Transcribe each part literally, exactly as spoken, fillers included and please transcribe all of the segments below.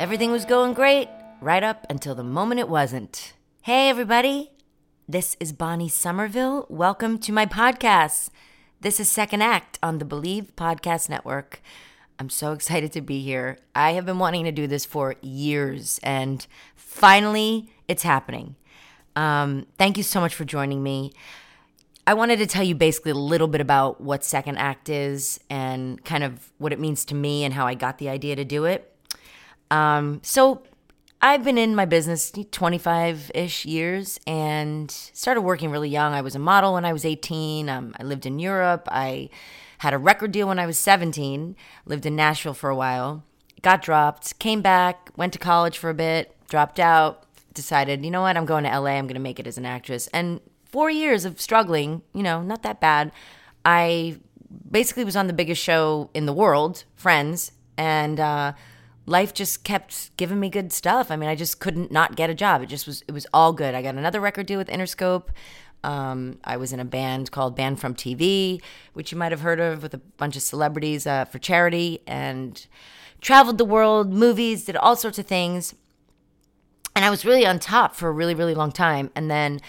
Everything was going great, right up until the moment it wasn't. Hey everybody, this is Bonnie Somerville. Welcome to my podcast. This is Second Act on the Believe Podcast Network. I'm so excited to be here. I have been wanting to do this for years, and finally it's happening. Um, thank you so much for joining me. I wanted to tell you basically a little bit about what Second Act is and kind of what it means to me and how I got the idea to do it. Um, so I've been in my business twenty-five-ish years and started working really young. I was a model when I was eighteen. Um, I lived in Europe. I had a record deal when I was seventeen, lived in Nashville for a while, got dropped, came back, went to college for a bit, dropped out, decided, you know what, I'm going to L A. I'm going to make it as an actress. And four years of struggling, you know, not that bad. I basically was on the biggest show in the world, Friends, and, uh, life just kept giving me good stuff. I mean, I just couldn't not get a job. It just was, it was all good. I got another record deal with Interscope. Um, I was in a band called Band From T V, which you might have heard of, with a bunch of celebrities uh, for charity, and traveled the world, movies, did all sorts of things. And I was really on top for a really, really long time. And then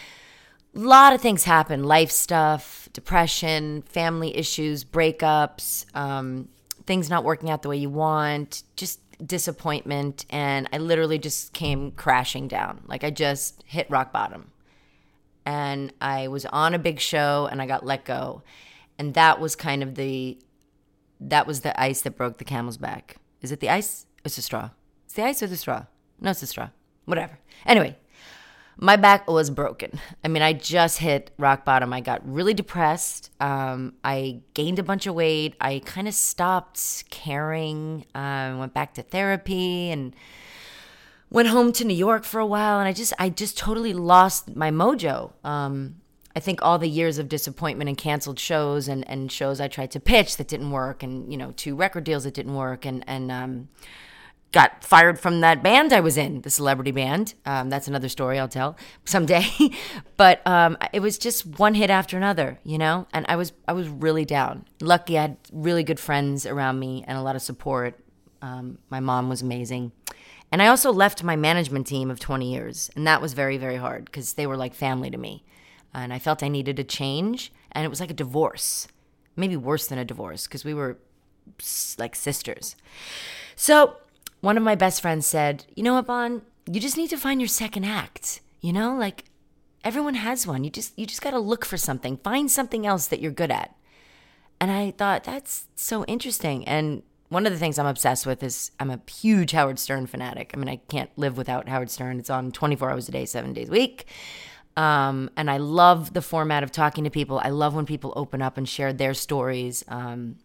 a lot of things happened, life stuff, depression, family issues, breakups, um, things not working out the way you want, just disappointment, and I literally just came crashing down. Like, I just hit rock bottom, and I was on a big show and I got let go, and that was kind of the that was the ice that broke the camel's back. Is it the ice? It's the straw. It's the ice or the straw? No, it's the straw. Whatever. Anyway, my back was broken. I mean, I just hit rock bottom. I got really depressed. Um, I gained a bunch of weight. I kind of stopped caring. I uh, went back to therapy and went home to New York for a while. And I just, I just totally lost my mojo. Um, I think all the years of disappointment and canceled shows and, and shows I tried to pitch that didn't work, and, you know, two record deals that didn't work, and and um, got fired from that band I was in, the celebrity band. Um, that's another story I'll tell someday. But um, it was just one hit after another, you know? And I was I was really down. Lucky I had really good friends around me and a lot of support. Um, my mom was amazing. And I also left my management team of twenty years. And that was very, very hard because they were like family to me. And I felt I needed a change. And it was like a divorce. Maybe worse than a divorce, because we were like sisters. So one of my best friends said, you know what, Bon, you just need to find your second act, you know? Like, everyone has one. You just you just got to look for something. Find something else that you're good at. And I thought, that's so interesting. And one of the things I'm obsessed with is I'm a huge Howard Stern fanatic. I mean, I can't live without Howard Stern. It's on twenty-four hours a day, seven days a week. Um, and I love the format of talking to people. I love when people open up and share their stories. Um,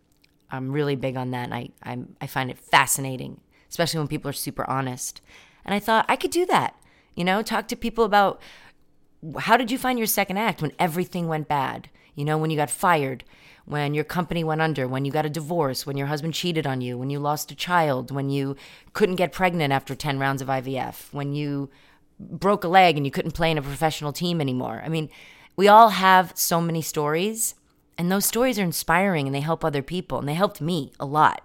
I'm really big on that, and I, I, I find it fascinating. especially when people are super honest. And I thought, I could do that, you know, talk to people about how did you find your second act when everything went bad, you know, when you got fired, when your company went under, when you got a divorce, when your husband cheated on you, when you lost a child, when you couldn't get pregnant after ten rounds of I V F, when you broke a leg and you couldn't play in a professional team anymore. I mean, we all have so many stories, and those stories are inspiring, and they help other people, and they helped me a lot.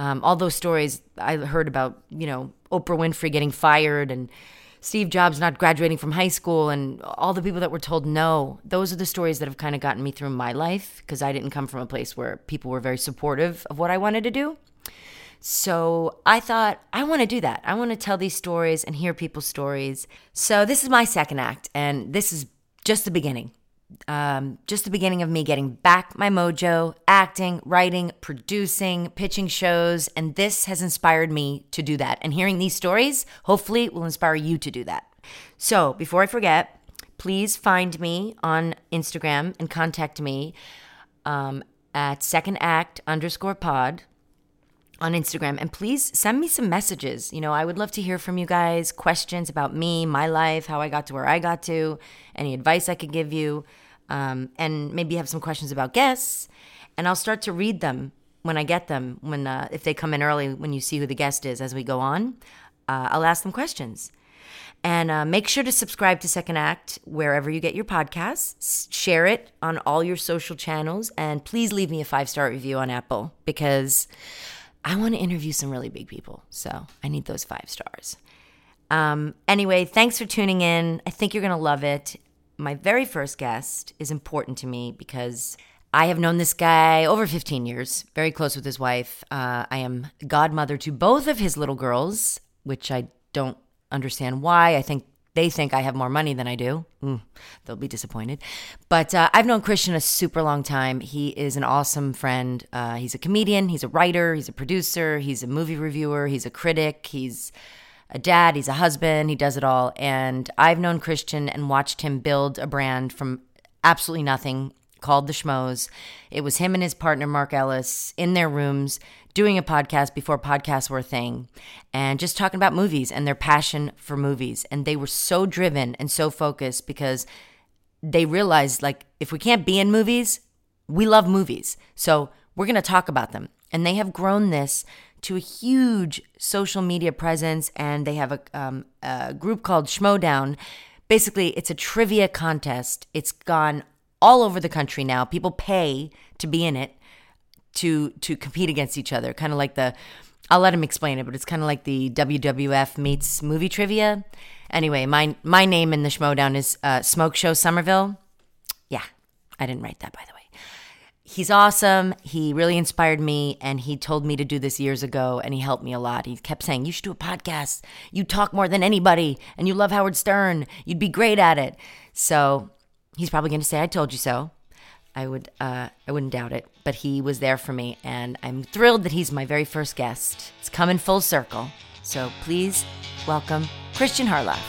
Um, all those stories I heard about, you know, Oprah Winfrey getting fired and Steve Jobs not graduating from high school and all the people that were told no, those are the stories that have kind of gotten me through my life, because I didn't come from a place where people were very supportive of what I wanted to do. So I thought, I want to do that. I want to tell these stories and hear people's stories. So this is my second act, and this is just the beginning. Um, just the beginning of me getting back my mojo, acting, writing, producing, pitching shows, and this has inspired me to do that. And hearing these stories, hopefully, will inspire you to do that. So before I forget, please find me on Instagram and contact me um, at secondact underscore pod on Instagram. And please send me some messages. You know, I would love to hear from you guys, questions about me, my life, how I got to where I got to, any advice I could give you, um, and maybe have some questions about guests. And I'll start to read them when I get them, when uh, if they come in early, when you see who the guest is as we go on. Uh, I'll ask them questions. And uh, make sure to subscribe to Second Act wherever you get your podcasts. Share it on all your social channels. And please leave me a five-star review on Apple, because I want to interview some really big people, so I need those five stars. Um, anyway, thanks for tuning in. I think you're going to love it. My very first guest is important to me because I have known this guy over fifteen years, very close with his wife. Uh, I am godmother to both of his little girls, which I don't understand why. I think they think I have more money than I do. Mm, they'll be disappointed. But uh, I've known Christian a super long time. He is an awesome friend. Uh, he's a comedian. He's a writer. He's a producer. He's a movie reviewer. He's a critic. He's a dad. He's a husband. He does it all. And I've known Christian and watched him build a brand from absolutely nothing called The Schmoes. It was him and his partner, Mark Ellis, in their rooms doing a podcast before podcasts were a thing, and just talking about movies and their passion for movies. And they were so driven and so focused because they realized, like, if we can't be in movies, we love movies. So we're going to talk about them. And they have grown this to a huge social media presence, and they have a, um, a group called Schmoedown. Basically, it's a trivia contest. It's gone all over the country now. People pay to be in it, to to compete against each other, kind of like the, I'll let him explain it, but it's kind of like the W W F meets movie trivia. Anyway, my my name in the Schmoedown is uh, Smoke Show Somerville. Yeah, I didn't write that, by the way. He's awesome. He really inspired me, and he told me to do this years ago, and he helped me a lot. He kept saying, you should do a podcast. You talk more than anybody, and you love Howard Stern. You'd be great at it. So he's probably going to say, I told you so. I would, uh, I wouldn't doubt it, but he was there for me, and I'm thrilled that he's my very first guest. It's coming full circle, so please welcome Christian Harloff.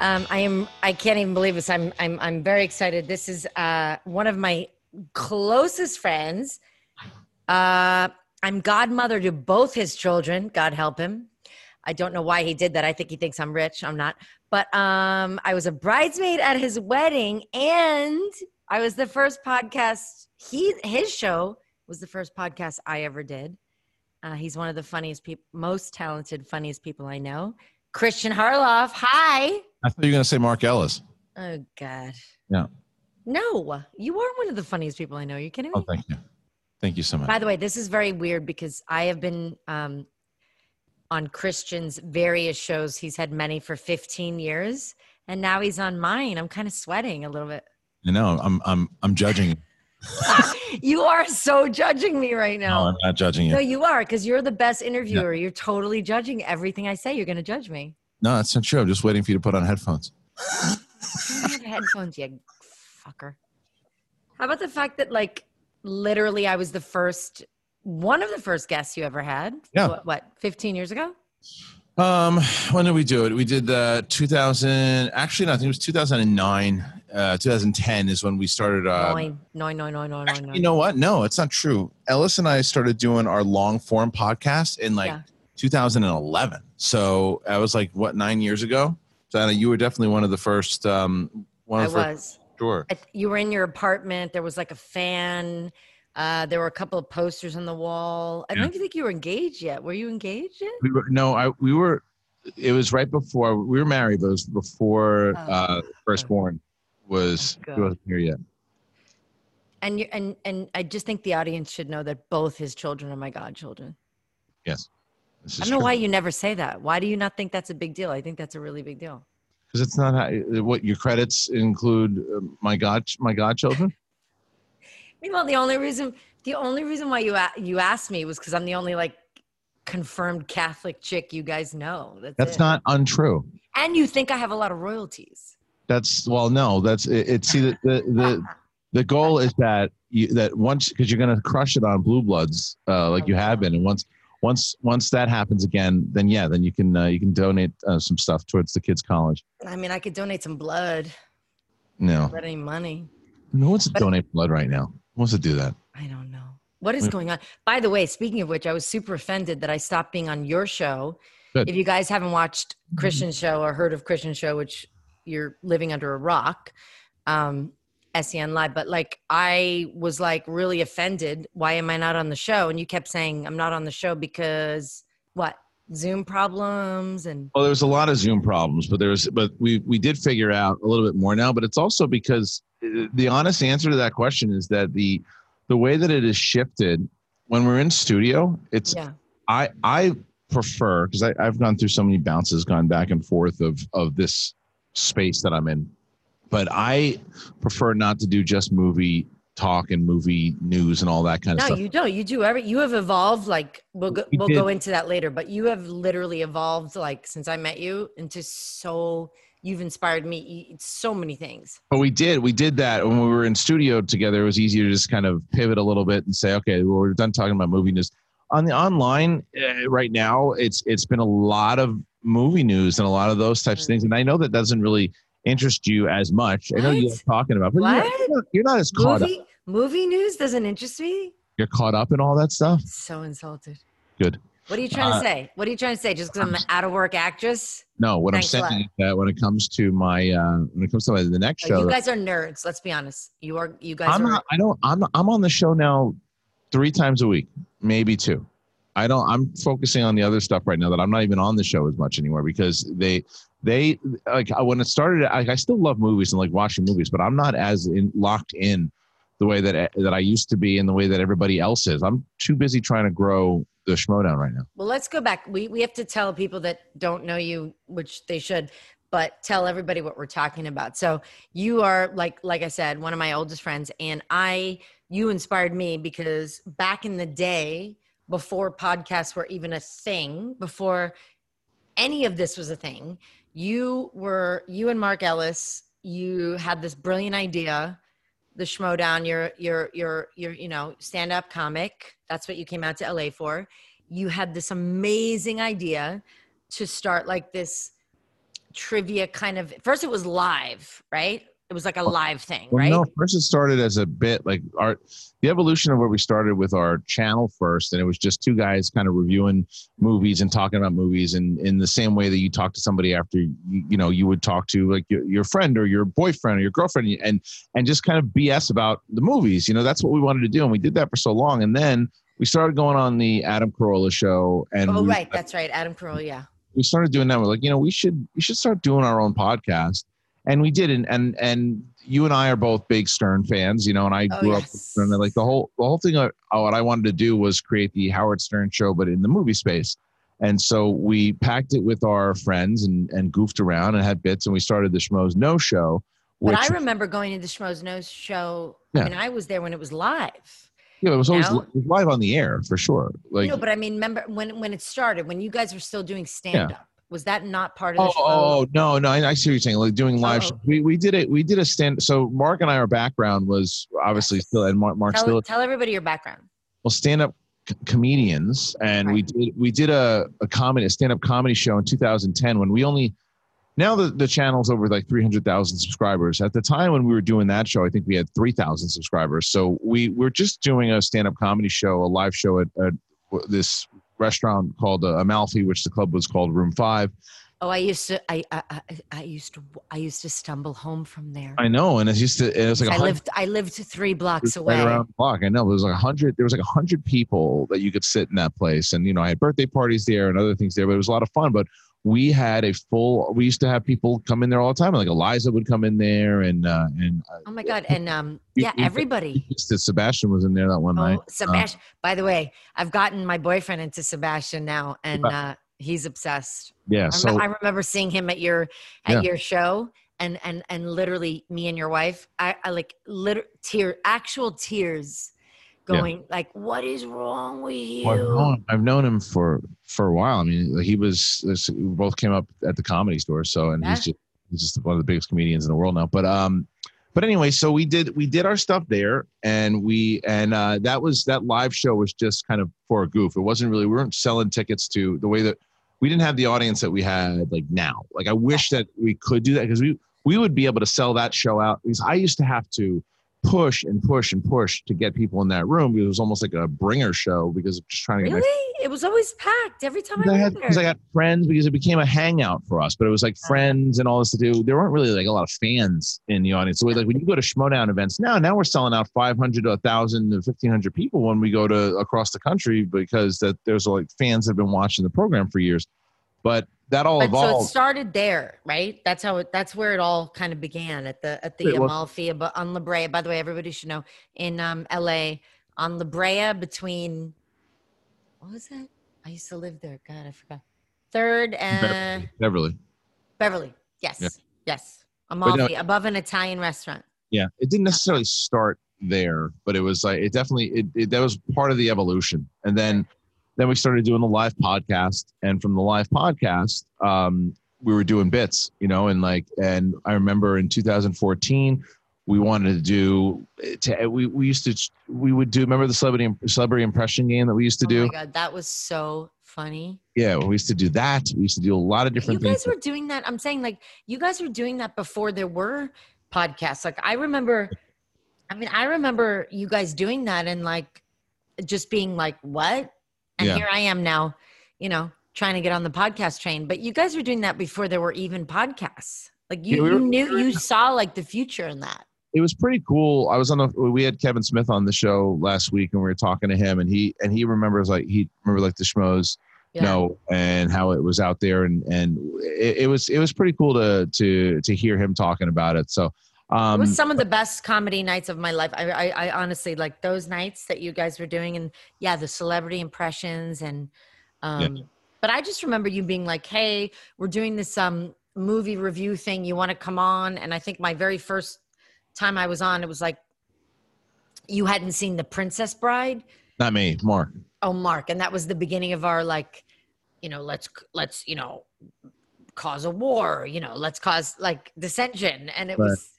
Um, I am. I can't even believe this. I'm. I'm. I'm very excited. This is uh, one of my closest friends. Uh, I'm godmother to both his children. God help him. I don't know why he did that. I think he thinks I'm rich. I'm not. But um, I was a bridesmaid at his wedding, and I was the first podcast. He his show was the first podcast I ever did. Uh, he's one of the funniest people, most talented, funniest people I know. Christian Harloff. Hi. I thought you were going to say Mark Ellis. Oh God. Yeah. No, you are one of the funniest people I know. Are you kidding me? Oh, thank you. Thank you so much. By the way, this is very weird because I have been um, on Christian's various shows. He's had many for fifteen years, and now he's on mine. I'm kind of sweating a little bit. You know, I'm I'm I'm judging. You are so judging me right now. No, I'm not judging you. No, you are, because you're the best interviewer. Yeah. You're totally judging everything I say. You're going to judge me. No, that's not true. I'm just waiting for you to put on headphones. I don't have headphones, you fucker. How about the fact that, like, literally, I was the first, one of the first guests you ever had. Yeah. What, what fifteen years ago? Um, when did we do it? We did the two thousand, actually, no, I think it was two thousand nine, uh, two thousand ten is when we started. Uh, nine, nine, nine, nine, nine, actually, nine. You know what? No, it's not true. Ellis and I started doing our long form podcast in like yeah. two thousand eleven. So I was like, what, nine years ago? So you were definitely one of the first. Um, one of I the was. First, sure. I you were in your apartment. There was like a fan. Uh, there were a couple of posters on the wall. I yeah. don't think you were engaged yet. Were you engaged yet? We were, no, I, we were, it was right before, we were married, but it was before oh, uh, Firstborn was, oh, he wasn't here yet. And, you, and, and I just think the audience should know that both his children are my godchildren. Yes. I don't true. know why you never say that. Why do you not think that's a big deal? I think that's a really big deal. Because it's not, how, what, your credits include uh, my god, my godchildren? Meanwhile, the only reason the only reason why you you asked me was because I'm the only like confirmed Catholic chick you guys know. That's, that's not untrue. And you think I have a lot of royalties? That's well, no. That's it. it see, the the the, the goal is that you, that once because you're gonna crush it on Blue Bloods uh, like okay. you have been, and once once once that happens again, then yeah, then you can uh, you can donate uh, some stuff towards the kids' college. I mean, I could donate some blood. No, not any money. No one's but, donate blood right now. Wants to do that? I don't know. What is going on? By the way, speaking of which, I was super offended that I stopped being on your show. Good. If you guys haven't watched Christian's show or heard of Christian's show, which you're living under a rock, um, S E N Live, but like I was like really offended. Why am I not on the show? And you kept saying I'm not on the show because what? Zoom problems and well, there was a lot of Zoom problems, but there was, but we we did figure out a little bit more now. But it's also because the honest answer to that question is that the the way that it is shifted when we're in studio, it's yeah. I I prefer because I I've gone through so many bounces, gone back and forth of of this space that I'm in, but I prefer not to do just movie talk and movie news and all that kind of no, stuff. No, you don't. You do every, you have evolved. Like we'll go, we we'll did. go into that later, but you have literally evolved like since I met you into so you've inspired me so many things. But we did, we did that when we were in studio together. It was easier to just kind of pivot a little bit and say, okay, well, we're done talking about movie news on the online uh, right now. It's, it's been a lot of movie news and a lot of those types mm-hmm. of things. And I know that doesn't really interest you as much. What? I know you're talking about, but you're not, you're not as caught movie, up. Movie news doesn't interest me. You're caught up in all that stuff. So insulted. Good. What are you trying uh, to say? What are you trying to say? Just because I'm an out of work actress? No, what Thanks I'm saying is that when it comes to my, uh, when it comes to my, the next show, you guys are nerds. Let's be honest. You are, you guys I'm are. Not, I don't, I'm, I'm on the show now three times a week, maybe two. I don't, I'm focusing on the other stuff right now that I'm not even on the show as much anymore because they, They like when it started. I, I still love movies and like watching movies, but I'm not as in, locked in the way that that I used to be, and the way that everybody else is. I'm too busy trying to grow the Schmoedown right now. Well, let's go back. We we have to tell people that don't know you, which they should, but tell everybody what we're talking about. So you are like like I said, one of my oldest friends, and I you inspired me because back in the day, before podcasts were even a thing, before any of this was a thing. You were, you and Mark Ellis, you had this brilliant idea, the Schmoedown, your, your, your, your, you know, stand-up comic. That's what you came out to L A for. You had this amazing idea to start like this trivia kind of, first it was live, right? It was like a live thing, well, right? No, first it started as a bit like our, the evolution of where we started with our channel first. And it was just two guys kind of reviewing movies and talking about movies. And in the same way that you talk to somebody after, you, you know, you would talk to like your, your friend or your boyfriend or your girlfriend and, and just kind of B S about the movies. You know, that's what we wanted to do. And we did that for so long. And then we started going on the Adam Carolla show. And oh, we, right. That's right. Adam Carolla. Yeah. We started doing that. We're like, you know, we should, we should start doing our own podcast. And we did, and, and and you and I are both big Stern fans, you know. And I oh, grew yes. up with Stern. Like the whole the whole thing. I, what I wanted to do was create the Howard Stern show, but in the movie space. And so we packed it with our friends and and goofed around and had bits, and we started the Schmoes No Show. Which, but I remember going to the Schmoes No Show, yeah. I mean, I was there when it was live. Yeah, it was always li- live on the air for sure. Like, you know, but I mean, remember when when it started, when you guys were still doing stand up. Yeah. Was that not part of the oh, show? Oh, no, no. I, I see what you're saying. Like doing live. Oh. We, we did it. We did a stand. So Mark and I, our background was obviously yes. still, and Mark, Mark tell, still. Tell everybody your background. Well, stand up c- comedians, and right. we did we did a a comedy a stand up comedy show in two thousand ten when we only. Now the, the channel's over like three hundred thousand subscribers. At the time when we were doing that show, I think we had three thousand subscribers. So we were just doing a stand-up comedy show, a live show at, at this restaurant called uh, Amalfi, which the club was called Room Five. Oh, I used to, I, I, I used to, I used to stumble home from there. I know, and it's used to, it was like I lived, I lived three blocks away. Right around the block, I know. There was like a hundred. There was like a hundred people that you could sit in that place, and you know, I had birthday parties there and other things there, but it was a lot of fun. But we had a full, we used to have people come in there all the time. Like Eliza would come in there and, uh, and uh, oh my God. And, um, yeah, everybody. Sebastian was in there that one oh, night. Sebastian, uh, by the way, I've gotten my boyfriend into Sebastian now and, uh, he's obsessed. Yeah. I, so, I remember seeing him at your, at yeah. your show and, and, and literally me and your wife, I, I like liter- tear, actual tears going yeah. like, what is wrong with you? Well, I've, known, I've known him for, for a while. I mean, he was, we both came up at the Comedy Store. So, and yeah. he's just, he's just one of the biggest comedians in the world now. But, um, but anyway, so we did, we did our stuff there and we, and, uh, that was, that live show was just kind of for a goof. It wasn't really, we weren't selling tickets to the way that we didn't have the audience that we had like now. Like, I wish that we could do that because we, we would be able to sell that show out because I used to have to push and push and push to get people in that room. It was almost like a bringer show because of just trying to get really? my... It was always packed every time I, I had, there. Because I got friends, because it became a hangout for us, but it was like friends and all this to do. There weren't really like a lot of fans in the audience. So like when you go to Schmoedown events now, now we're selling out five hundred to one thousand to fifteen hundred people when we go to across the country because that there's like fans that have been watching the program for years. But that all but evolved. So it started there, right? That's how it, that's where it all kind of began at the at the Amalfi on La Brea. By the way, everybody should know in um, L A on La Brea between what was it? I used to live there. God, I forgot. Third and Beverly. Beverly, yes, yeah. yes. Amalfi no, above an Italian restaurant. Yeah, it didn't necessarily start there, but it was like it definitely it, it that was part of the evolution, and then. Then we started doing the live podcast, and from the live podcast, um, we were doing bits, you know, and like, and I remember in two thousand fourteen, we wanted to do, to, we we used to, we would do, remember the celebrity celebrity impression game that we used to do? Oh my God, that was so funny. Yeah, we used to do that. We used to do a lot of different things. You guys things. were doing that. I'm saying like, you guys were doing that before there were podcasts. Like I remember, I mean, I remember you guys doing that and like, just being like, what? And yeah. here I am now, you know, trying to get on the podcast train. But you guys were doing that before there were even podcasts. Like you, yeah, we were, you knew, you saw like the future in that. It was pretty cool. I was on the, we had Kevin Smith on the show last week and we were talking to him and he, and he remembers like, he remember like the schmoes, yeah. you know, and how it was out there. And, and it, it was, it was pretty cool to, to, to hear him talking about it. So Um, it was some of the best comedy nights of my life. I, I, I honestly like those nights that you guys were doing, and yeah, the celebrity impressions, and um, yeah. but I just remember you being like, "Hey, we're doing this um movie review thing. You want to come on?" And I think my very first time I was on, it was like you hadn't seen The Princess Bride. Not me, Mark. Oh, Mark, and that was the beginning of our like, you know, let's let's you know cause a war. You know, let's cause like dissension, and it right. was.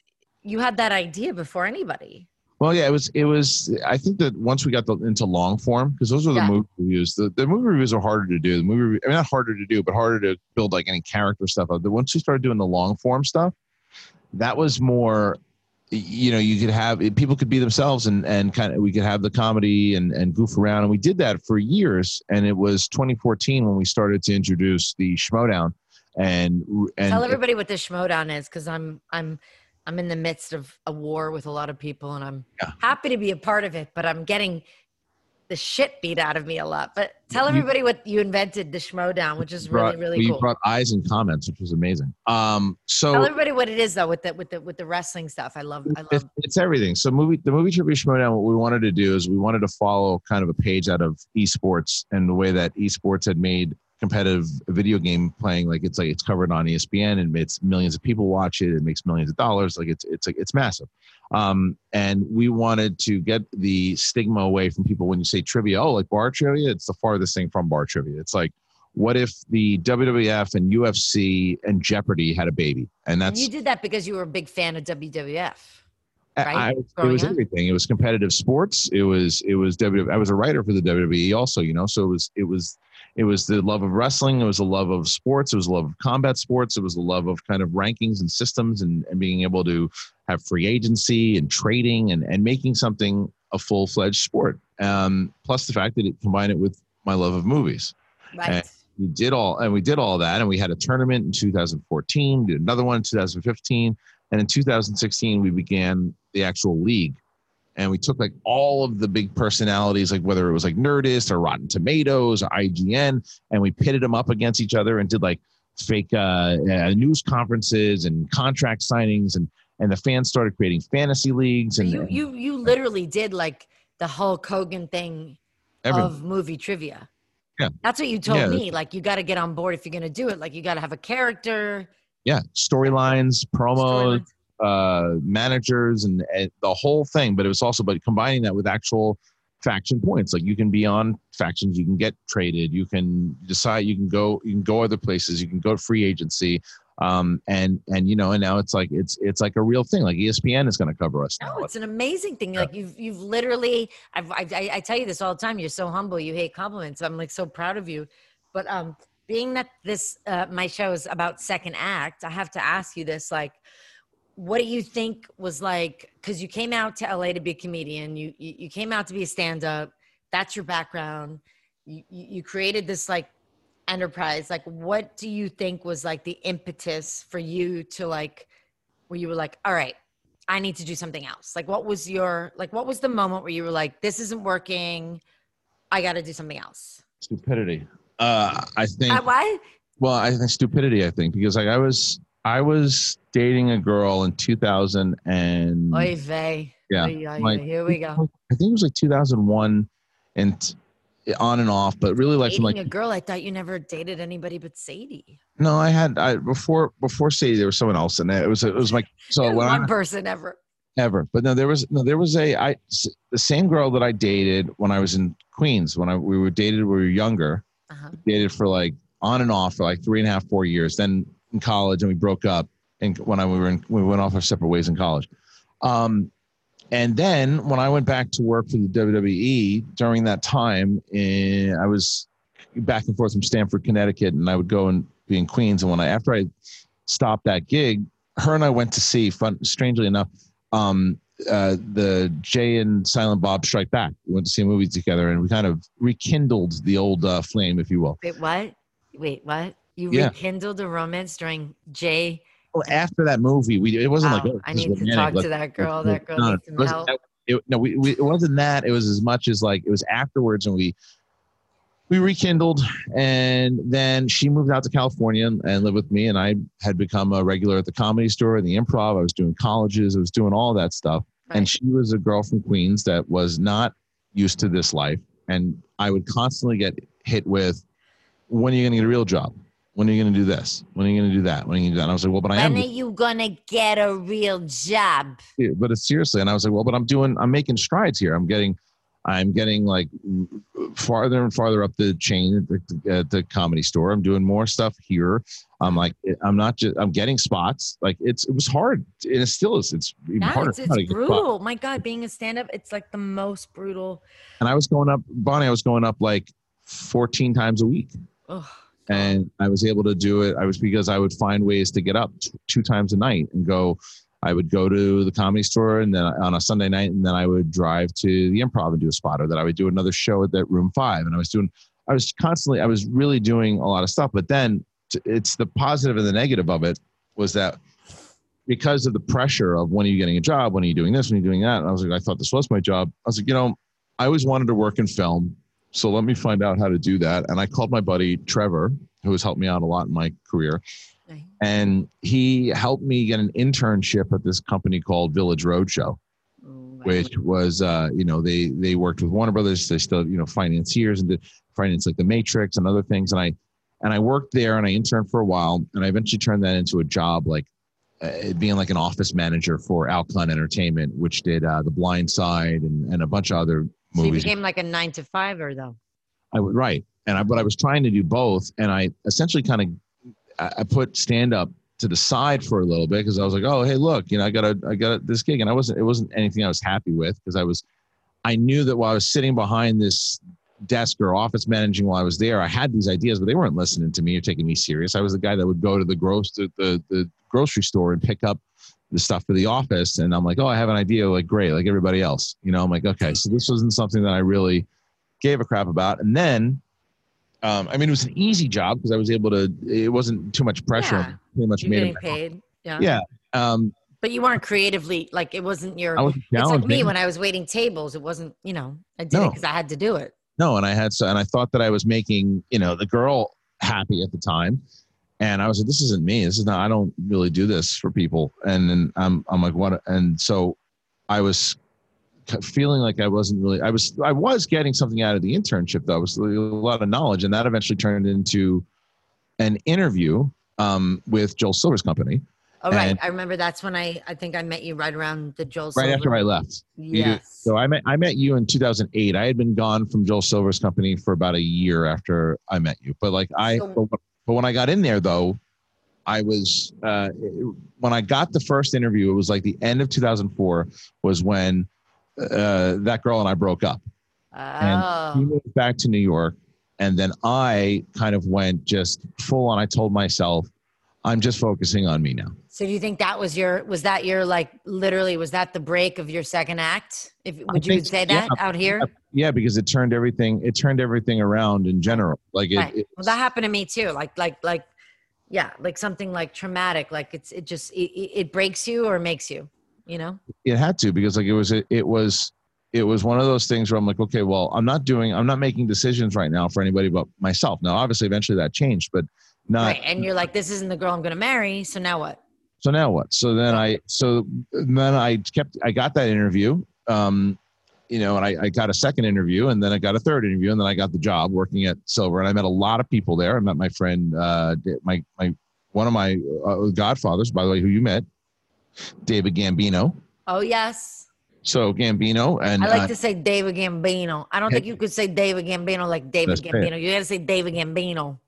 You had that idea before anybody. Well, yeah, it was, it was, I think that once we got the, into long form, because those were the yeah. movie reviews, the, the movie reviews are harder to do. The movie, I mean, not harder to do, but harder to build like any character stuff. But once you started doing the long form stuff, that was more, you know, you could have, people could be themselves and, and kind of, we could have the comedy and, and goof around. And we did that for years. And it was twenty fourteen when we started to introduce the Schmoedown. And, and tell everybody what the Schmoedown is, because I'm, I'm, I'm in the midst of a war with a lot of people and I'm yeah. happy to be a part of it, but I'm getting the shit beat out of me a lot. But tell everybody what you invented, the Schmoedown, which is brought, really, really well, cool. You brought eyes and comments, which was amazing. Um, so tell everybody what it is though, with the, with the, with the wrestling stuff. I love, I love it's, it's everything. So movie, the movie trivia Schmoedown, what we wanted to do is we wanted to follow kind of a page out of esports and the way that esports had made competitive video game playing, like it's like it's covered on E S P N and it's millions of people watch it. It makes millions of dollars. Like it's it's like it's massive. Um, and we wanted to get the stigma away from people when you say trivia. Oh, like bar trivia. It's the farthest thing from bar trivia. It's like, what if the W W F and U F C and Jeopardy had a baby? And that's and you did that because you were a big fan of W W F. Right? I, it was up. everything. It was competitive sports. It was it was W W E. I was a writer for the W W E also, you know. So it was it was it was the love of wrestling. It was the love of sports. It was the love of combat sports. It was the love of kind of rankings and systems and, and being able to have free agency and trading and, and making something a full fledged sport. Um, plus the fact that it combined it with my love of movies. Right. And, We did all, and we did all that, and we had a tournament in two thousand fourteen, did another one in two thousand fifteen, and in two thousand sixteen we began the actual league, and we took like all of the big personalities, like whether it was like Nerdist or Rotten Tomatoes or I G N, and we pitted them up against each other and did like fake uh, uh, news conferences and contract signings, and and the fans started creating fantasy leagues. And you you you literally did like the Hulk Hogan thing everything. of movie trivia. Yeah. That's what you told yeah, me. Like, you got to get on board if you're going to do it. Like, you got to have a character. Yeah. Storylines, promos, Storylines. Uh, managers, and, and the whole thing. But it was also, but combining that with actual faction points. Like, you can be on factions. You can get traded. You can decide. You can go. You can go other places. You can go to free agency. Um, and, and, you know, and now it's like, it's, it's like a real thing. Like E S P N is going to cover us. No, now. It's an amazing thing. Like you've, you've literally, I've, I, I tell you this all the time. You're so humble. You hate compliments. I'm like so proud of you. But, um, being that this, uh, my show is about second act, I have to ask you this, like, what do you think was like, cause you came out to L A to be a comedian. You, you, you came out to be a stand-up. That's your background. You, you created this like enterprise. Like, what do you think was like the impetus for you to like, where you were like, all right, I need to do something else? Like, what was your, like, what was the moment where you were like, this isn't working, I got to do something else? Stupidity. Uh, I think, uh, why? Well, I think stupidity, I think, because like I was, I was dating a girl in two thousand and Oy vey. Yeah, Oy, oy, like, here we go. I think it was like two thousand one and on and off, but really like dating like a girl. I thought you never dated anybody but Sadie. No, I had I before before Sadie there was someone else, and it was it was like so when one I, person ever ever. But no, there was no there was a I the same girl that I dated when I was in Queens when I we were dated when we were younger, uh-huh. we dated for like on and off for like three and a half four years. Then in college and we broke up, and when I we were in, we went off our separate ways in college. Um, And then when I went back to work for the W W E during that time, in, I was back and forth from Stamford, Connecticut, and I would go and be in Queens. And when I after I stopped that gig, her and I went to see, fun, strangely enough, um, uh, the Jay and Silent Bob Strike Back. We went to see a movie together, and we kind of rekindled the old uh, flame, if you will. Wait, what? Wait, what? You yeah. rekindled a romance during Jay? Well, after that movie, we it wasn't oh, like oh, I need romantic. to talk like, to that girl. That girl no, needs some help. That, it, no, we, we it wasn't that. It was as much as like it was afterwards, and we we rekindled, and then she moved out to California and, and lived with me, and I had become a regular at the Comedy Store and the Improv. I was doing colleges. I was doing all that stuff, right. And she was a girl from Queens that was not used to this life, and I would constantly get hit with, "When are you going to get a real job? When are you going to do this? When are you going to do that? When are you going to do that?" And I was like, well, but I am. When are you going to get a real job? Yeah, but it's seriously. And I was like, well, but I'm doing, I'm making strides here. I'm getting, I'm getting like farther and farther up the chain at the, at the Comedy Store. I'm doing more stuff here. I'm like, I'm not just, I'm getting spots. Like it's, it was hard. And it still is. It's even That's, harder. It's brutal. My God, being a stand-up, it's like the most brutal. And I was going up, Bonnie, I was going up like fourteen times a week. Ugh. And I was able to do it. I was because I would find ways to get up t- two times a night and go. I would go to the Comedy Store and then on a Sunday night, and then I would drive to the Improv and do a spot, or that I would do another show at that Room Five. And I was doing, I was constantly, I was really doing a lot of stuff. But then it's the positive and the negative of it was that because of the pressure of when are you getting a job, when are you doing this, when are you doing that, and I was like, I thought this was my job. I was like, you know, I always wanted to work in film. So let me find out how to do that. And I called my buddy, Trevor, who has helped me out a lot in my career. Right. And he helped me get an internship at this company called Village Roadshow, right. which was, uh, you know, they, they worked with Warner Brothers. They still, you know, financiers and did finance like The Matrix and other things. And I, and I worked there and I interned for a while, and I eventually turned that into a job, like uh, being like an office manager for Alcon Entertainment, which did uh, The Blind Side and, and a bunch of other movies. So you became like a nine to fiver though. I would, right. And I, but I was trying to do both. And I essentially kind of, I put stand up to the side for a little bit because I was like, oh, hey, look, you know, I got a, I got a, this gig, and I wasn't, it wasn't anything I was happy with because I was, I knew that while I was sitting behind this desk or office managing while I was there, I had these ideas, but they weren't listening to me or taking me serious. I was the guy that would go to the gross, the, the, the grocery store and pick up the stuff for the office. And I'm like, oh, I have an idea. Like, great. Like everybody else, you know, I'm like, okay, so this wasn't something that I really gave a crap about. And then, um, I mean, it was an easy job because I was able to, it wasn't too much pressure. Yeah. Pretty much You're made getting paid. Yeah. Yeah. Um, But you weren't creatively, like it wasn't your, I was it's like me when I was waiting tables, it wasn't, you know, I did no. it because I had to do it. No. And I had, so, and I thought that I was making, you know, the girl happy at the time. And I was like, this isn't me. This is not, I don't really do this for people. And then I'm, I'm like, what? And so I was feeling like I wasn't really, I was, I was getting something out of the internship though. It was a lot of knowledge. And that eventually turned into an interview um, with Joel Silver's company. Oh, and right. I remember that's when I, I think I met you right around the Joel Silver. Right after I left. Yes. You, so I met, I met you in two thousand eight. I had been gone from Joel Silver's company for about a year after I met you. But like I, so, but, but when I got in there though, I was, uh, it, when I got the first interview, it was like the end of two thousand four was when uh, that girl and I broke up. Oh. And she moved back to New York. And then I kind of went just full on. I told myself, I'm just focusing on me now. So do you think that was your, was that your, like, literally, was that the break of your second act? If, would you say that yeah, out here? Yeah, because it turned everything, it turned everything around in general. Like, it, right. it, well, that happened to me too. Like, like, like, yeah, like something like traumatic, like it's, it just, it, it breaks you or makes you, you know? It had to, because like, it was, it, it was, it was one of those things where I'm like, okay, well, I'm not doing, I'm not making decisions right now for anybody but myself. Now, obviously eventually that changed, but Not, right. And you're like, this isn't the girl I'm going to marry. So now what? So now what? So then I, so then I kept, I got that interview, um, you know, and I, I got a second interview and then I got a third interview and then I got the job working at Silver. And I met a lot of people there. I met my friend, uh, my, my, one of my uh, godfathers, by the way, who you met, David Gambino. Oh, yes. So Gambino and I like uh, to say David Gambino. I don't think you could say David Gambino like David Gambino. It. You got to say David Gambino.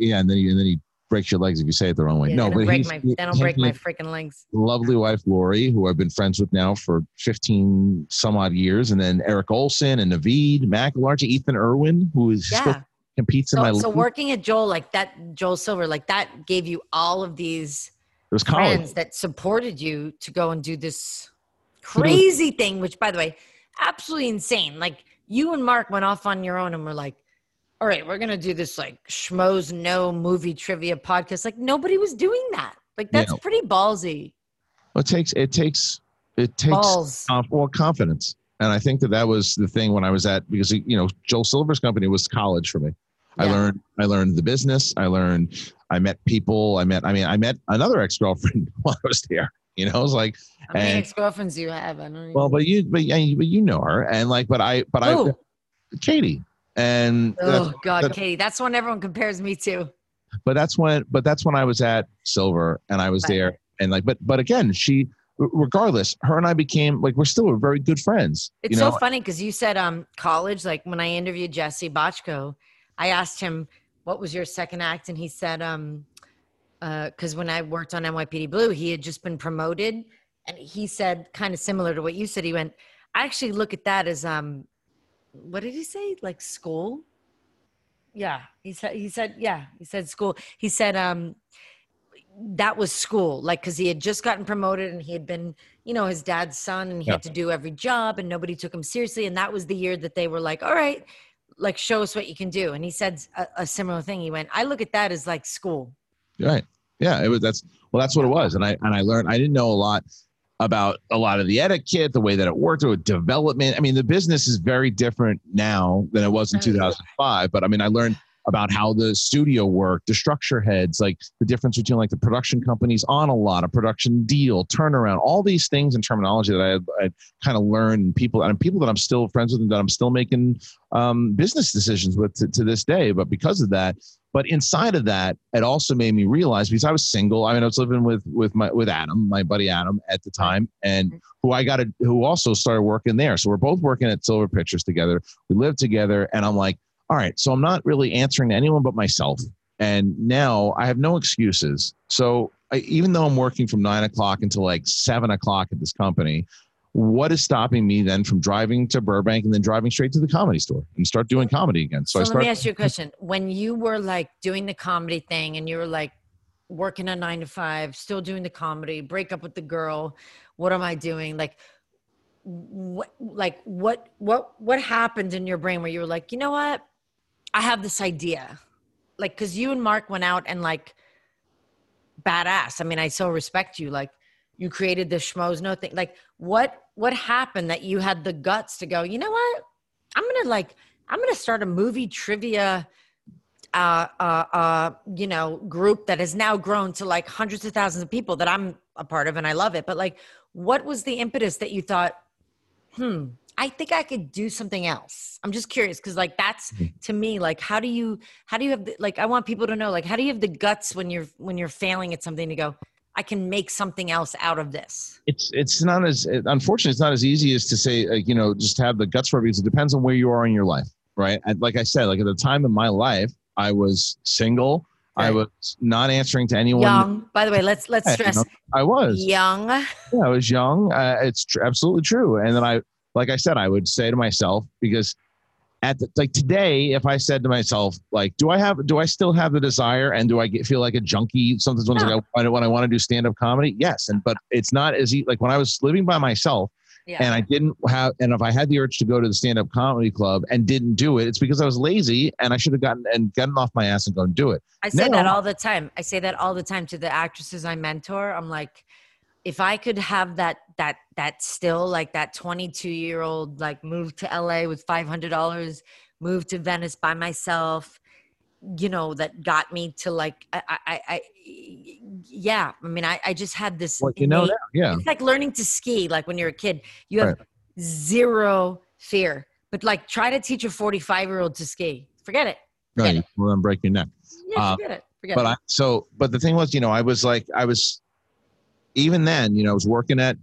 Yeah, and then he and then he breaks your legs if you say it the wrong way. Yeah, no, but break my, they don't break my freaking legs. Lovely wife Lori, who I've been friends with now for fifteen some odd years, and then Eric Olson and Naveed McElargy, Ethan Irwin, who is yeah. still competes so, in my. So league. Working at Joel like that, Joel Silver like that gave you all of these friends that supported you to go and do this crazy was, thing, which by the way, absolutely insane. Like you and Mark went off on your own and were like. All right, we're going to do this like schmoes, no movie trivia podcast. Like nobody was doing that. Like that's yeah. pretty ballsy. Well, it takes, it takes, it takes Balls. Um, well, confidence. And I think that that was the thing when I was at, because, you know, Joel Silver's company was college for me. Yeah. I learned, I learned the business. I learned, I met people. I met, I mean, I met another ex-girlfriend while I was there. You know, I was like, how many and, ex-girlfriends do you have? I don't even well, but you, but, but you know her. And like, but I, but Ooh. I, Katie. And oh God, that, Katie, that's when everyone compares me to. But that's when, but that's when I was at Silver and I was right. there and like, but, but again, she, regardless, her and I became like, we're still very good friends. It's you know? So funny. Cause you said, um, college, like when I interviewed Jesse Bochco, I asked him, what was your second act? And he said, um, uh, cause when I worked on N Y P D Blue, he had just been promoted. And he said kind of similar to what you said. He went, I actually look at that as, um, what did he say? Like school? Yeah. He said, he said, yeah, he said school. He said, um, that was school. Like, cause he had just gotten promoted and he had been, you know, his dad's son and he yeah. had to do every job and nobody took him seriously. And that was the year that they were like, all right, like show us what you can do. And he said a, a similar thing. He went, I look at that as like school. Right. Yeah. It was, that's, well, that's what it was. And I, and I learned, I didn't know a lot about a lot of the etiquette, the way that it worked with development. I mean, the business is very different now than it was in two thousand five. But I mean, I learned about how the studio worked, the structure heads, like the difference between like the production companies on a lot, a production deal, turnaround, all these things and terminology that I, I kind of learned. People and people that I'm still friends with and that I'm still making um, business decisions with to, to this day. But because of that, but inside of that, it also made me realize because I was single. I mean, I was living with with my with Adam, my buddy Adam at the time, and who I got a, who also started working there. So we're both working at Silver Pictures together. We lived together, and I'm like, all right, so I'm not really answering to anyone but myself. And now I have no excuses. So I, even though I'm working from nine o'clock until like seven o'clock at this company, what is stopping me then from driving to Burbank and then driving straight to the Comedy Store and start doing comedy again? So, so I start- let me ask you a question. When you were like doing the comedy thing and you were like working a nine to five, still doing the comedy, break up with the girl, what am I doing? Like, what, like what, what, what happened in your brain where you were like, you know what? I have this idea. Like, cause you and Mark went out and like badass. I mean, I so respect you. Like, you created the Schmoes No thing. Like what, what happened that you had the guts to go, you know what? I'm going to like, I'm going to start a movie trivia, uh, uh, uh, you know, group that has now grown to like hundreds of thousands of people that I'm a part of and I love it. But like, what was the impetus that you thought, Hmm, I think I could do something else? I'm just curious. Cause like, that's to me, like, how do you, how do you have, the, like, I want people to know, like, how do you have the guts when you're, when you're failing at something to go, I can make something else out of this? It's it's not as, unfortunately, it's not as easy as to say, uh, you know, just have the guts for it, because it depends on where you are in your life, right? I, like I said, like at the time in my life, I was single. Right. I was not answering to anyone. Young, by the way, let's let's stress. You know, I was. Young. Yeah, I was young. Uh, it's tr- absolutely true. And then I, like I said, I would say to myself, because at the, like today, if I said to myself, like, do I have, do I still have the desire, and do I get, feel like a junkie? Sometimes when no. I when I want to do stand up comedy, yes, and but it's not as easy. Like when I was living by myself, yeah. and I didn't have, and if I had the urge to go to the stand up comedy club and didn't do it, it's because I was lazy and I should have gotten and gotten off my ass and go and do it. I say now, that all the time. I say that all the time to the actresses I mentor. I'm like, if I could have that, that, that still like that twenty-two year old, like move to L A with five hundred dollars, move to Venice by myself, you know, that got me to like, I, I, I yeah. I mean, I, I just had this, well, you innate, know, that, yeah. It's like learning to ski. Like when you're a kid, you have right. zero fear, but like try to teach a forty-five year old to ski. Forget it. Forget right. it. Well, then break your neck. Yeah, forget uh, it. Forget but it. I, so, but the thing was, you know, I was like, I was, even then, you know, I was working at,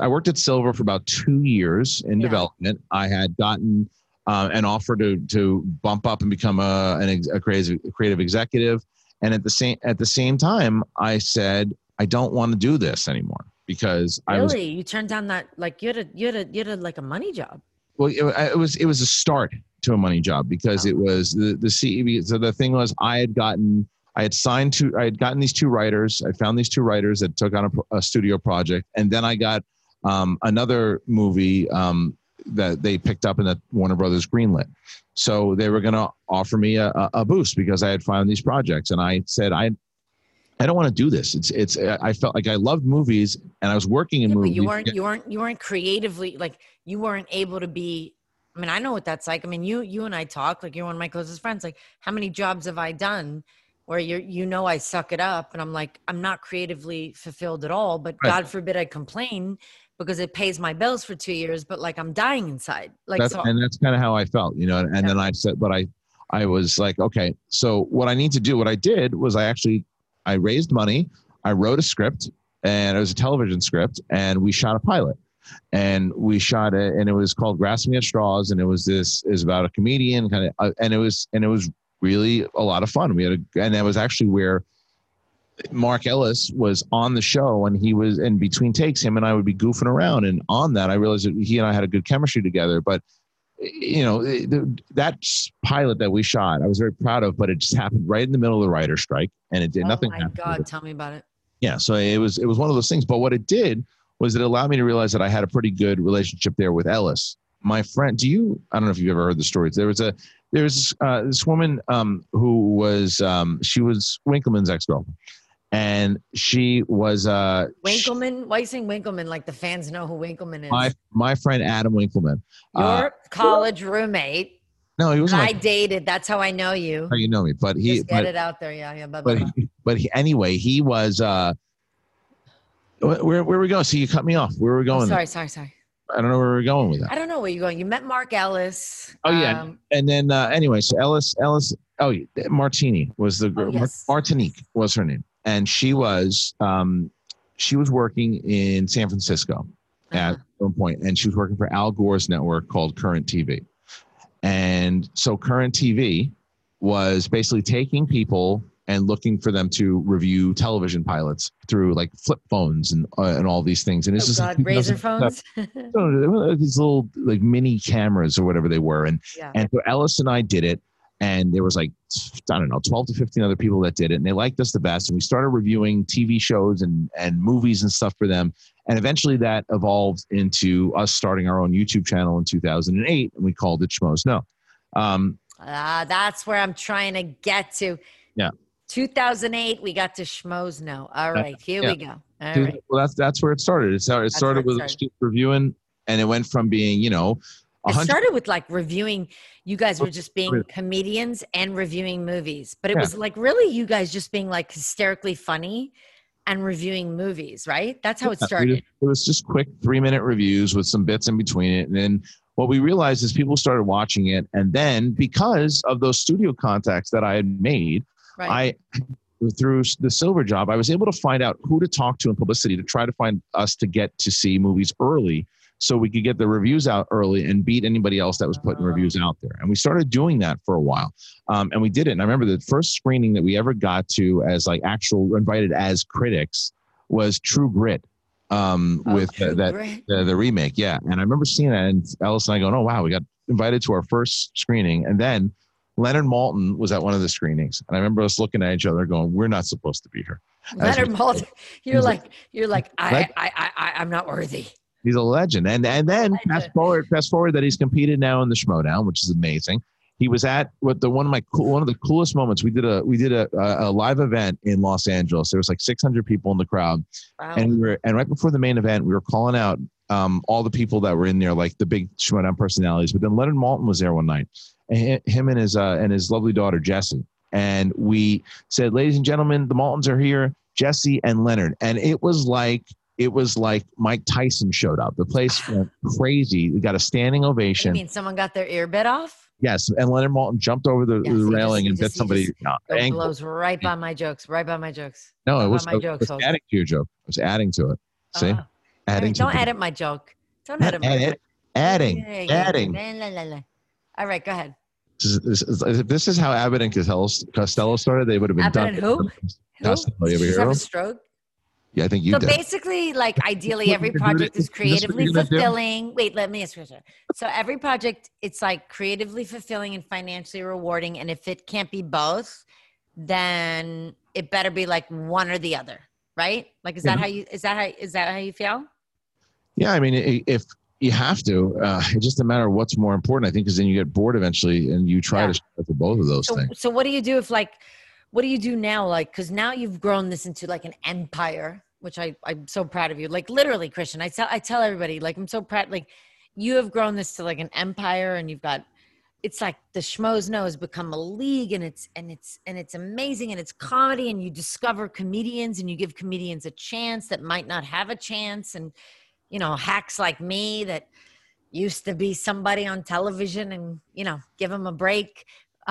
I worked at Silver for about two years in yeah. development. I had gotten uh, an offer to to bump up and become a an ex, a creative creative executive, and at the same at the same time, I said I don't want to do this anymore because really? I really you turned down that like you had a you had a you had a, like a money job. Well, it, it was it was a start to a money job because oh. it was the the C E B. So the thing was, I had gotten. I had signed to, I had gotten these two writers. I found these two writers that took on a, a studio project. And then I got um, another movie um, that they picked up in the Warner Brothers greenlit. So they were going to offer me a, a boost because I had found these projects. And I said, I, I don't want to do this. It's, it's, I felt like I loved movies and I was working in yeah, movies. But you weren't, you weren't, you weren't creatively, like you weren't able to be, I mean, I know what that's like. I mean, you, you and I talk, like you're one of my closest friends. Like how many jobs have I done where you you know I suck it up and I'm like, I'm not creatively fulfilled at all, but right. God forbid I complain because it pays my bills for two years, but like I'm dying inside. Like that's, so, And that's kind of how I felt, you know, and, and yeah. then I said, but I, I was like, okay, so what I need to do, what I did was I actually, I raised money, I wrote a script and it was a television script and we shot a pilot. And we shot it and it was called Grasping at Straws and it was this, is about a comedian kind of, and it was, and it was, really a lot of fun. We had a, and that was actually where Mark Ellis was on the show and he was in between takes, him and I would be goofing around. And on that, I realized that he and I had a good chemistry together, but you know, that pilot that we shot, I was very proud of, but it just happened right in the middle of the writer strike and it did oh nothing. Oh my God. Tell me about it. Yeah. So it was, it was one of those things, but what it did was it allowed me to realize that I had a pretty good relationship there with Ellis. My friend, do you, I don't know if you've ever heard the stories. There was a, there was uh, this woman um, who was, um, she was Winkleman's ex-girlfriend. And she was... Uh, Winkleman? She, why are you saying Winkleman? Like the fans know who Winkleman is. My my friend, Adam Winkleman. Your uh, college roommate. No, he wasn't. I like, dated. That's how I know you. How you know me. But he... Just get but, it out there. Yeah, yeah. Blah, blah, but blah. He, but he, anyway, he was... Uh, where where we going? So you cut me off. Where were we going? Oh, sorry, sorry, sorry. I don't know where we're going with that. I don't know where you're going. You met Mark Ellis. Oh yeah, um, and then uh, anyway, so Ellis, Ellis. Oh, yeah, Martini was the girl. Oh, yes. Martinique was her name, and she was um, she was working in San Francisco uh-huh. at one point, and she was working for Al Gore's network called Current T V, and so Current T V was basically taking people and looking for them to review television pilots through like flip phones and uh, and all these things. And it's oh just God, like, razor phones, no, these little like mini cameras or whatever they were. And yeah. and so Ellis and I did it, and there was like, I don't know, twelve to fifteen other people that did it, and they liked us the best. And we started reviewing T V shows and and movies and stuff for them. And eventually that evolved into us starting our own YouTube channel in two thousand eight, and we called it Schmoes No. Um, uh, that's where I'm trying to get to. Yeah. two thousand eight, we got to Schmoes No. All right, here yeah. we go. All Dude, right. Well, that's that's where it started. It started, it started with started. reviewing, and it went from being, you know, it started with like reviewing. You guys were just being comedians and reviewing movies, but it yeah. was like really you guys just being like hysterically funny and reviewing movies, right? That's how yeah, it started. Just, it was just quick three minute reviews with some bits in between it. And then what we realized is people started watching it. And then because of those studio contacts that I had made, right. I, through the silver job, I was able to find out who to talk to in publicity to try to find us to get to see movies early, so we could get the reviews out early and beat anybody else that was putting oh. reviews out there. And we started doing that for a while. Um, and we did it. And I remember the first screening that we ever got to as like actual invited as critics was True Grit um, oh, with True uh, that Grit. Uh, the remake. Yeah. And I remember seeing that and Alice and I going, oh, wow, we got invited to our first screening. And then Leonard Maltin was at one of the screenings. And I remember us looking at each other going, we're not supposed to be here. Leonard Maltin, you're like, like, you're like, I, I, I, I, I'm not worthy. He's a legend. And and then fast forward, fast forward that he's competed now in the Schmoedown, which is amazing. He was at what the one of my cool, one of the coolest moments. We did a we did a, a live event in Los Angeles. There was like six hundred people in the crowd. Wow. And we were and right before the main event, we were calling out um, all the people that were in there, like the big Schmoedown personalities. But then Leonard Maltin was there one night, and him and his uh, and his lovely daughter Jesse. And we said, ladies and gentlemen, the Maltins are here, Jesse and Leonard. And it was like. It was like Mike Tyson showed up. The place went crazy. We got a standing ovation. I mean, someone got their ear bit off? Yes. And Leonard Maltin jumped over the, yes, the railing just, and bit somebody. It blows right by my jokes. Right by my jokes. No, right it was, my it jokes, was adding to your joke. It was adding to it. See? Uh-huh. Adding right, to don't it. edit my joke. Don't edit my joke. Adding. Adding. adding. All right, go ahead. This is, if this is how Abbott and Costello started, they would have been Abbott done. And who? Costello, who? Did you have a stroke? Yeah, I think you so did. Basically, like ideally, every project is creatively fulfilling. Wait, let me ask you. So every project, it's like creatively fulfilling and financially rewarding. And if it can't be both, then it better be like one or the other, right? Like, is that how you? Is that how? Is that how you feel? Yeah, I mean, if you have to, uh, it's just a matter of what's more important, I think, because then you get bored eventually, and you try yeah. to strive for both of those so, things. So, what do you do if like? What do you do now? Like, because now you've grown this into like an empire, which I, I'm so proud of you. Like literally, Christian, I tell I tell everybody, like I'm so proud. Like you have grown this to like an empire, and you've got, it's like the Schmoes No has become a league, and it's and it's and it's amazing, and it's comedy, and you discover comedians, and you give comedians a chance that might not have a chance, and you know hacks like me that used to be somebody on television, and you know give them a break.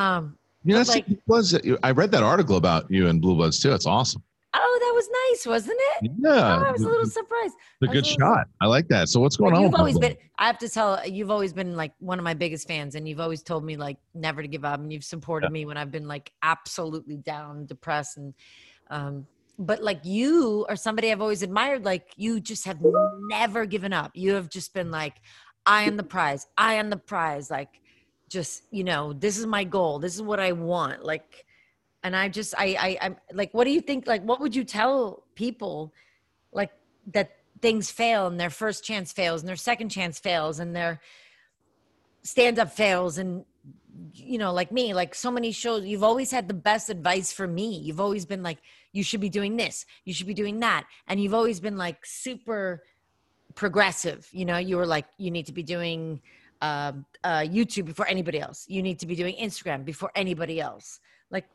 Um, You know, that's like, it was, I read that article about you in Blue Bloods too. It's awesome. Oh, that was nice, wasn't it? Yeah. Oh, I was a little surprised. It's a good shot. Surprised. I like that. So what's going well, on? You've with always been, I have to tell, you've always been like one of my biggest fans, and you've always told me like never to give up, and you've supported yeah. me when I've been like absolutely down, depressed, and um, but like you are somebody I've always admired. Like you just have never given up. You have just been like, I am the prize. I am the prize. Like. Just, you know, this is my goal. This is what I want. Like, and I just, I, I, I'm like, what do you think? Like, what would you tell people like that things fail, and their first chance fails, and their second chance fails, and their stand up fails. And, you know, like me, like so many shows, you've always had the best advice for me. You've always been like, you should be doing this, you should be doing that. And you've always been like super progressive. You know, you were like, you need to be doing Uh, uh, YouTube before anybody else. You need to be doing Instagram before anybody else. Like,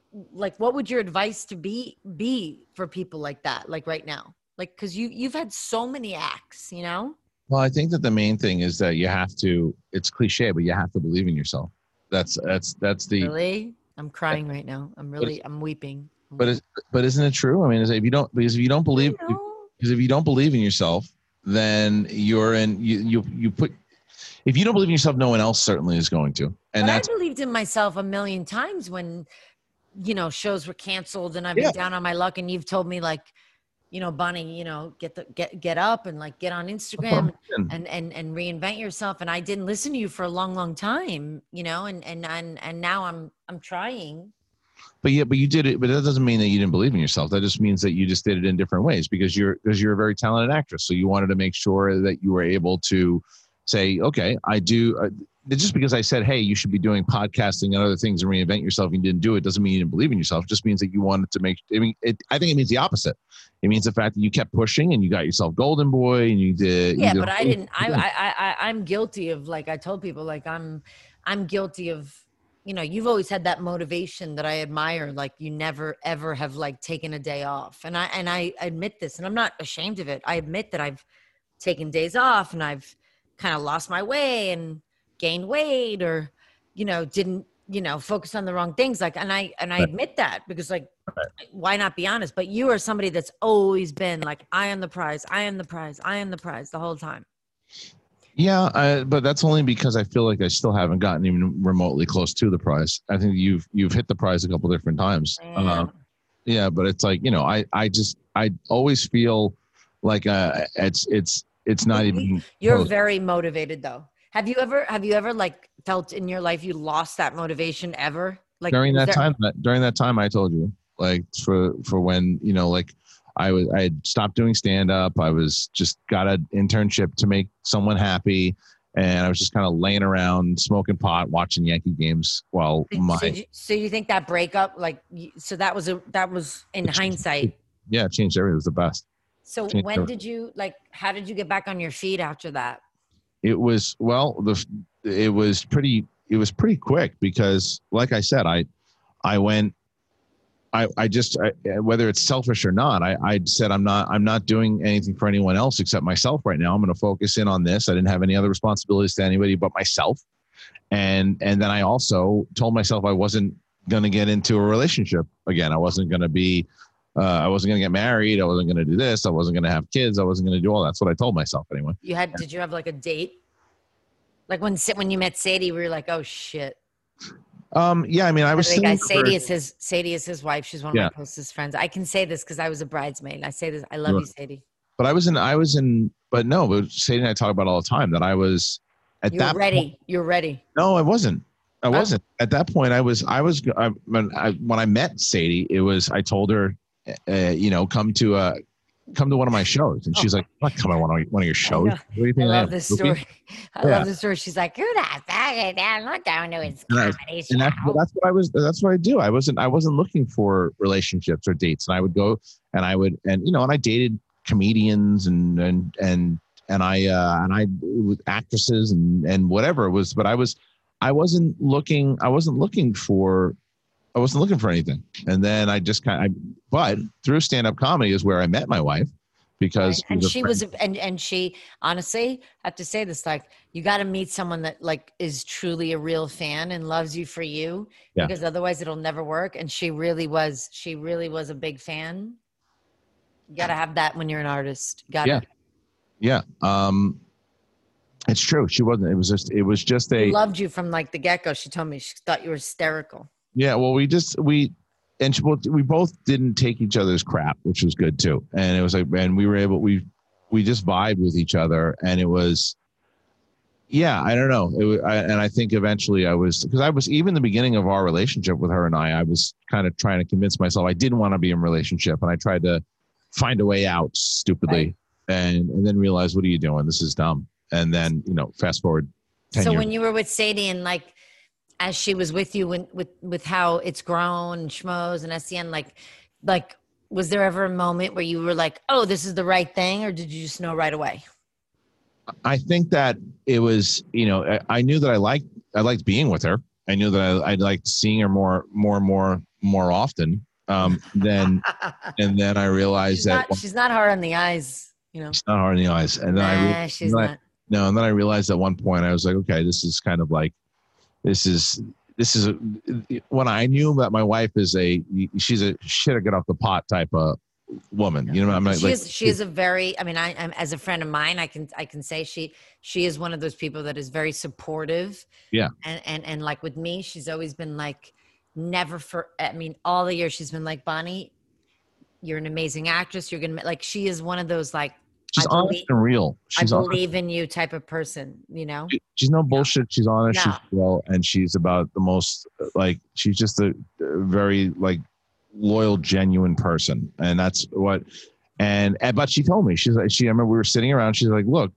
like, what would your advice to be be for people like that? Like right now, like, cause you, you've had so many acts, you know? Well, I think that the main thing is that you have to, it's cliche, but you have to believe in yourself. That's, that's, that's the, really? I'm crying right now. I'm really, I'm weeping. But, it's, but isn't it true? I mean, if you don't, because if you don't believe, because if you don't believe in yourself, then you're in, you, you, you put, if you don't believe in yourself, no one else certainly is going to. And that's- I believed in myself a million times when you know, shows were canceled and I've been yeah. down on my luck, and you've told me, like, you know, Bonnie, you know, get the, get, get up and like get on Instagram and, and, and reinvent yourself. And I didn't listen to you for a long, long time, you know, and, and, and, and now I'm, I'm trying. But yeah, but you did it, but that doesn't mean that you didn't believe in yourself. That just means that you just did it in different ways, because you're, because you're a very talented actress. So you wanted to make sure that you were able to say, okay, I do. Uh, just because I said, hey, you should be doing podcasting and other things and reinvent yourself, and you didn't do it, doesn't mean you didn't believe in yourself. It just means that you wanted to make, I mean, it, I think it means the opposite. It means the fact that you kept pushing and you got yourself Golden Boy and you did. Yeah, you did, but I didn't, I, I, I, I'm guilty of, like, I told people, like, I'm, I'm guilty of, you know, you've always had that motivation that I admire. Like, you never, ever have, like, taken a day off. And I, and I admit this, and I'm not ashamed of it. I admit that I've taken days off, and I've kind of lost my way and gained weight, or, you know, didn't, you know, focus on the wrong things. Like, and I, and I admit that, because, like, why not be honest? But you are somebody that's always been like, I am the prize, I am the prize, I am the prize the whole time. Yeah. I, but that's only because I feel like I still haven't gotten even remotely close to the prize. I think you've, you've hit the prize a couple of different times. Yeah. Uh, yeah. But it's like, you know, I, I just, I always feel like, uh, it's, it's, it's not even. You're close. Very motivated though. Have you ever, have you ever like felt in your life, you lost that motivation ever? Like during that there- time, that, during that time I told you, like for, for when, you know, like I was, I had stopped doing stand up. I was just got an internship to make someone happy. And I was just kind of laying around smoking pot, watching Yankee games while my, so you, so you think that breakup, like, so that was a, that was in hindsight. Yeah. It changed everything. It was the best. So when everything. Did you like, how did you get back on your feet after that? It was, well, the, it was pretty, it was pretty quick because like I said, I, I went, I, I just, I, whether it's selfish or not, I, I said, I'm not, I'm not doing anything for anyone else except myself right now. I'm going to focus in on this. I didn't have any other responsibilities to anybody but myself. And, and then I also told myself I wasn't going to get into a relationship again. I wasn't going to be, uh, I wasn't going to get married. I wasn't going to do this. I wasn't going to have kids. I wasn't going to do all that. That's what I told myself anyway. You had, did you have like a date? Like when, when you met Sadie, we were like, oh shit. Um, yeah, I mean, I was the guy, Sadie for, is his Sadie is his wife. She's one of yeah. my closest friends. I can say this because I was a bridesmaid. I say this. I love sure. you, Sadie. But I was in. I was in. But no, but Sadie and I talk about all the time that I was at You're that. Ready. Point, You're ready. No, I wasn't. I wasn't at that point. I was. I was. I, when, I, when I met Sadie, it was. I told her, uh, you know, come to a. come to one of my shows. And she's like, I'm not coming to one of, one of your shows. What do you think? I love this story. I yeah. love this story. She's like, you're not fucking down. Look down to his comedy show. And that's, well, that's what I was, that's what I do. I wasn't, I wasn't looking for relationships or dates. And I would go and I would, and you know, and I dated comedians and, and, and, and I, uh, and I with actresses and, and whatever it was, but I was, I wasn't looking, I wasn't looking for, I wasn't looking for anything. And then I just kind of, I, but through stand-up comedy is where I met my wife because. Right. And she friend. was, and, and she, honestly, I have to say this, like, you got to meet someone that like is truly a real fan and loves you for you yeah. because otherwise it'll never work. And she really was, she really was a big fan. You got to have that when you're an artist. Got yeah. it. Yeah. Um, it's true. She wasn't, it was just, it was just a. She loved you from like the get-go. She told me she thought you were hysterical. Yeah, well, we just we and we both didn't take each other's crap, which was good too. And it was like, and we were able we we just vibed with each other, and it was, yeah, I don't know. It was, I, and I think eventually I was because I was even the beginning of our relationship with her and I, I was kind of trying to convince myself I didn't want to be in a relationship, and I tried to find a way out stupidly, right. and and then realized, what are you doing? This is dumb. And then you know, fast forward. ten years. So when you were with Sadie and like. As she was with you when, with, with how it's grown and Schmoes and S C N, like, like, was there ever a moment where you were like, oh, this is the right thing? Or did you just know right away? I think that it was, you know, I, I knew that I liked, I liked being with her. I knew that I, I liked seeing her more, more, more, more often. Um, then, and then I realized she's that not, she's not hard on the eyes, you know, she's not hard on the eyes. And then nah, I, re- she's not. I, no. And then I realized at one point I was like, okay, this is kind of like, This is, this is when I knew that my wife is a, she's a shit or get off the pot type of woman. You know what I mean? She is, like, she is a very, I mean, I, I'm as a friend of mine, I can, I can say she, she is one of those people that is very supportive. Yeah. And, and, and like with me, she's always been like, never for, I mean, all the years she's been like, Bonnie, you're an amazing actress. You're going to, like, she is one of those, like, she's I honest believe, and real. She's I believe honest. in you type of person, you know? She, she's no bullshit. No. She's honest. No. She's real. And she's about the most, like, she's just a, a very, like, loyal, genuine person. And that's what, and, and but she told me, she's like, she, I remember we were sitting around. She's like, look,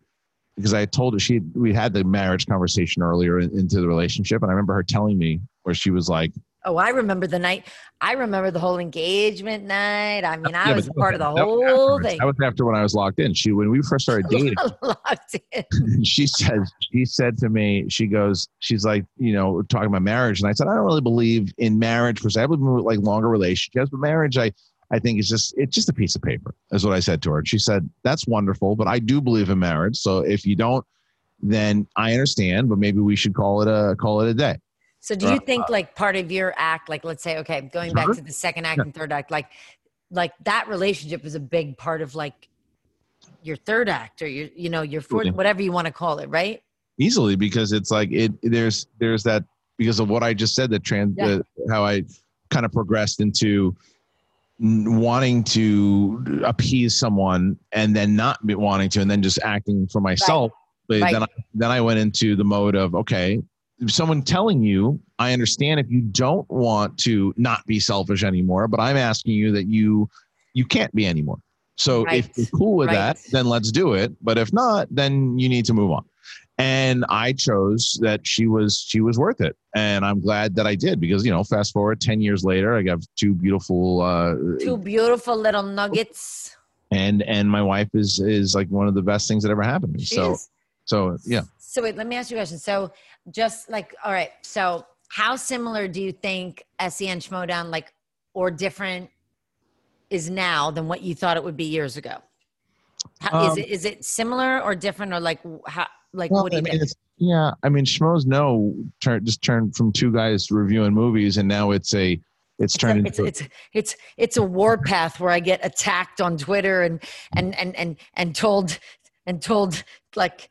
because I told her she, we had the marriage conversation earlier in, into the relationship. And I remember her telling me where she was like, oh, I remember the night. I remember the whole engagement night. I mean, I yeah, was part was, of the whole thing. That was after when I was locked in. She, when we first started dating, locked in. she said, she said to me, she goes, she's like, you know, talking about marriage. And I said, I don't really believe in marriage per se. I believe in like longer relationships, but marriage, I, I think it's just, it's just a piece of paper is what I said to her. And she said, that's wonderful, but I do believe in marriage. So if you don't, then I understand, but maybe we should call it a, call it a day. So do you think like part of your act, like let's say, okay, going back to the second act and third act, like, like that relationship is a big part of like your third act or your, you know, your fourth, whatever you want to call it, right? Easily, because it's like it, there's, there's that because of what I just said, that trans, yeah. uh, how I kind of progressed into wanting to appease someone and then not be wanting to, and then just acting for myself. Right. But right. then, I, then I went into the mode of, okay, someone telling you, I understand if you don't want to not be selfish anymore, but I'm asking you that you, you can't be anymore. So right. if you're cool with right. that, then let's do it. But if not, then you need to move on. And I chose that she was, she was worth it. And I'm glad that I did because, you know, fast forward ten years later, I have two beautiful, uh, two beautiful little nuggets. And, and my wife is, is like one of the best things that ever happened to me. She so, is. so yeah. So wait, let me ask you a question. So just like, all right. So how similar do you think S E N Schmoedown, like, or different is now than what you thought it would be years ago? How, um, is it, is it similar or different or like, how, like, well, what do you I mean, think? Yeah. I mean, Schmoes no turn, just turned from two guys reviewing movies. And now it's a, It's turned it's, into it's, it's it's it's a warpath where I get attacked on Twitter and, and, and, and, and told, and told like,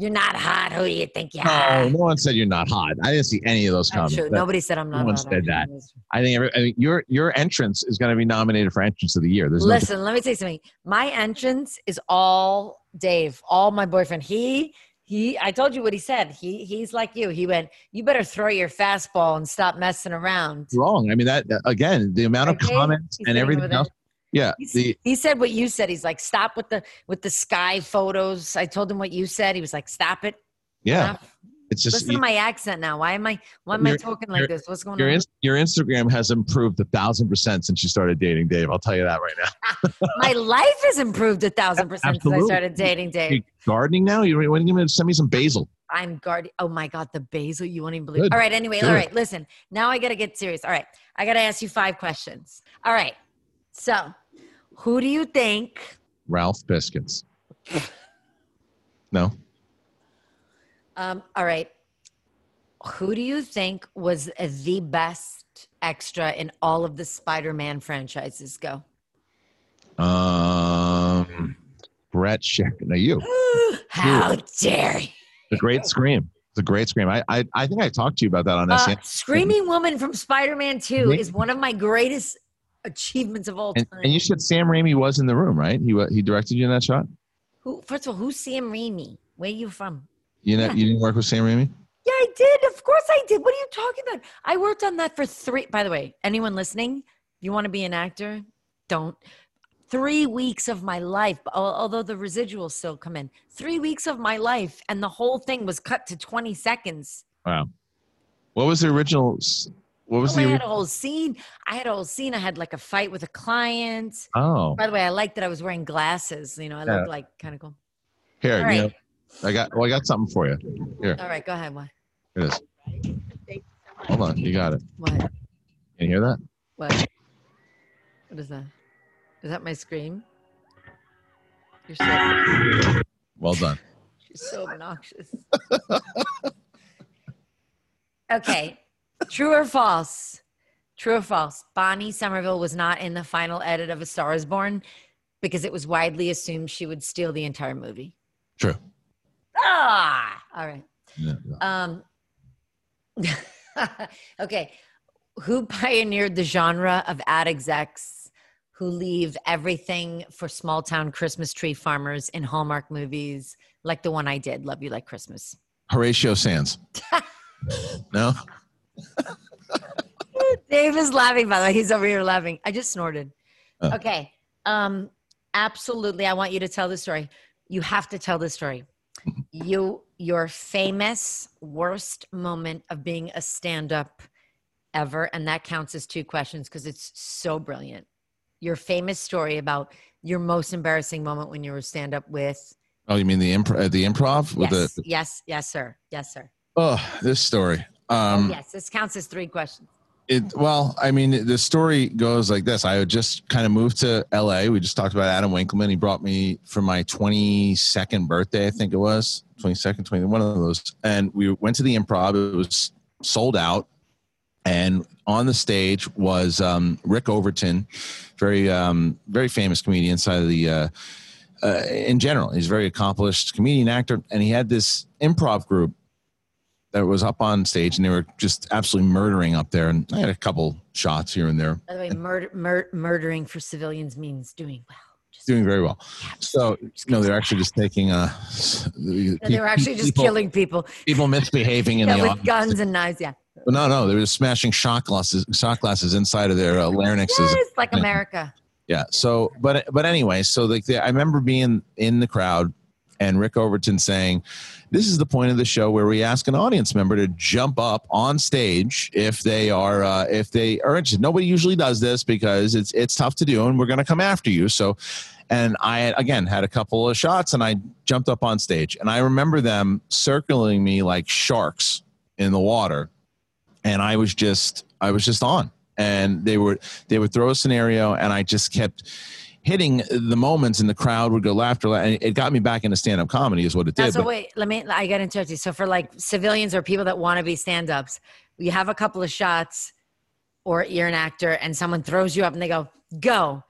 you're not hot. Who do you think you are? No, no one said you're not hot. I didn't see any of those comments. True. Nobody said I'm not hot. No one said that. I think every, I mean, your your entrance is going to be nominated for entrance of the year. There's Listen, no let me tell you something. My entrance is all Dave, all my boyfriend. He he. I told you what he said. He he's like you. He went, you better throw your fastball and stop messing around. Wrong. I mean that again. The amount okay. of comments he's and everything else. Yeah. The, he said what you said. He's like, stop with the, with the sky photos. I told him what you said. He was like, stop it. Yeah. Stop. It's just, listen you, to my accent now. Why am I, why am I talking like this? What's going your, on? Your Instagram has improved a thousand percent since you started dating Dave. I'll tell you that right now. My life has improved a thousand percent Absolutely. since I started dating Dave. You're gardening now? You're going to send me some basil. I'm gardening. Oh my God. The basil. You won't even believe Good. All right. Anyway. Good. All right. Listen, now I got to get serious. All right. I got to ask you five questions. All right. So, who do you think? Ralph Biscuits. No. Um, all right. Who do you think was the best extra in all of the Spider-Man franchises? Go. Um, Brett Sheridan. No, you. Ooh, how you. dare you? The great scream. A great scream. I, I I think I talked to you about that on uh, S N. Screaming Woman from Spider-Man two is one of my greatest achievements of all time. And, and you said Sam Raimi was in the room, right? He he directed you in that shot? Who? First of all, who's Sam Raimi? Where are you from? You know, yeah. you didn't work with Sam Raimi? Yeah, I did. Of course I did. What are you talking about? I worked on that for three. By the way, anyone listening, you want to be an actor? Don't. Three weeks of my life, although the residuals still come in. Three weeks of my life, and the whole thing was cut to twenty seconds. Wow. What was the original... What was oh, the... I had a whole scene. I had a whole scene. I had like a fight with a client. Oh. By the way, I liked that I was wearing glasses. You know, I yeah. looked like kind of cool. Here, All right. you know, I got well, I got something for you. Here. All right, go ahead. What? Here it is. Hold on, you got it. What? Can you hear that? What? What is that? Is that my scream? You're so. Well done. She's so obnoxious. Okay. True or false? True or false? Bonnie Somerville was not in the final edit of A Star Is Born because it was widely assumed she would steal the entire movie. True. Ah, all right. Yeah, yeah. Um. Okay. who pioneered the genre of ad execs who leave everything for small town Christmas tree farmers in Hallmark movies, like the one I did, Love You Like Christmas? Horatio Sands. No? Dave is laughing, by the way. He's over here laughing. I just snorted. Oh. Okay. Um, absolutely. I want you to tell the story. You have to tell the story. You, your famous worst moment of being a stand-up ever, and that counts as two questions because it's so brilliant. Your famous story about your most embarrassing moment when you were stand-up with... Oh, you mean the, imp- the improv? With yes, the- yes, yes, sir. Yes, sir. Oh, this story. Um, oh, yes, this counts as three questions. It, well, I mean, the story goes like this. I just kind of moved to L A. We just talked about Adam Winkleman. He brought me for my twenty-second birthday, I think it was. twenty-second, twenty-third, one of those. And we went to the Improv. It was sold out. And on the stage was um, Rick Overton, very, um, very famous comedian inside of the, uh, uh, in general. He's a very accomplished comedian, actor. And he had this improv group that was up on stage, and they were just absolutely murdering up there. And I had a couple shots here and there. By the way, murder, mur- murdering for civilians means doing well. Just doing very well. Yeah, so, no, they're actually just taking uh, no, they were actually people, just killing people. People misbehaving in yeah, the with office. Guns and knives, yeah. But no, no, they were just smashing shot glasses, shot glasses inside of their uh, larynxes. Yes, like America. Yeah. So, but but anyway, so like the, I remember being in the crowd. And Rick Overton saying, this is the point of the show where we ask an audience member to jump up on stage if they are uh, if they are interested. Nobody usually does this because it's it's tough to do, and we're going to come after you. So, and I, again, had a couple of shots, and I jumped up on stage. And I remember them circling me like sharks in the water. And I was just I was just on. And they were they would throw a scenario, and I just kept hitting the moments, and the crowd would go laughter, and it got me back into stand-up comedy is what it did. Now, so but- wait, let me, I got into it. So for like civilians or people that want to be stand-ups, you have a couple of shots or you're an actor and someone throws you up and they go, go.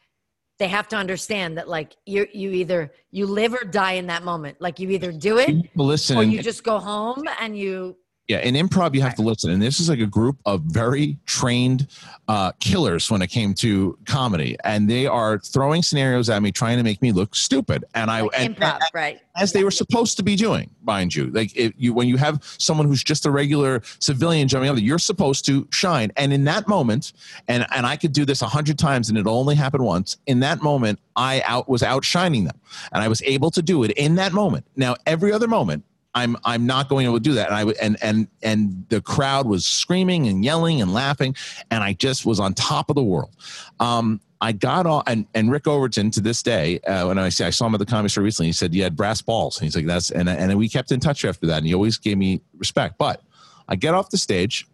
They have to understand that like you you either, you live or die in that moment. Like you either do it listen, or you just go home and you... Yeah, in improv, you have to listen. And this is like a group of very trained uh, killers when it came to comedy. And they are throwing scenarios at me, trying to make me look stupid. And I like and, improv, and, right. As they were supposed to be doing, mind you. Like if you, when you have someone who's just a regular civilian jumping up, you're supposed to shine. And in that moment, and, and I could do this a hundred times and it only happened once, in that moment, I out was outshining them. And I was able to do it in that moment. Now, every other moment, I'm I'm not going to do that. And I and and and the crowd was screaming and yelling and laughing, and I just was on top of the world. Um, I got on, and, and Rick Overton to this day, uh, when I say I saw him at the Comedy Store recently, he said you had brass balls, and he's like that's and and we kept in touch after that, and he always gave me respect. But I get off the stage,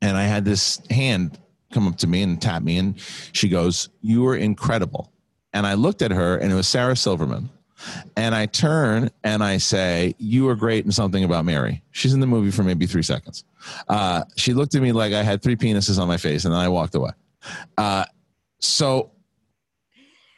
and I had this hand come up to me and tap me, and she goes, "You were incredible." And I looked at her, and it was Sarah Silverman. And I turn and I say, "You were great in Something About Mary." She's in the movie for maybe three seconds. Uh, she looked at me like I had three penises on my face, and then I walked away. Uh, so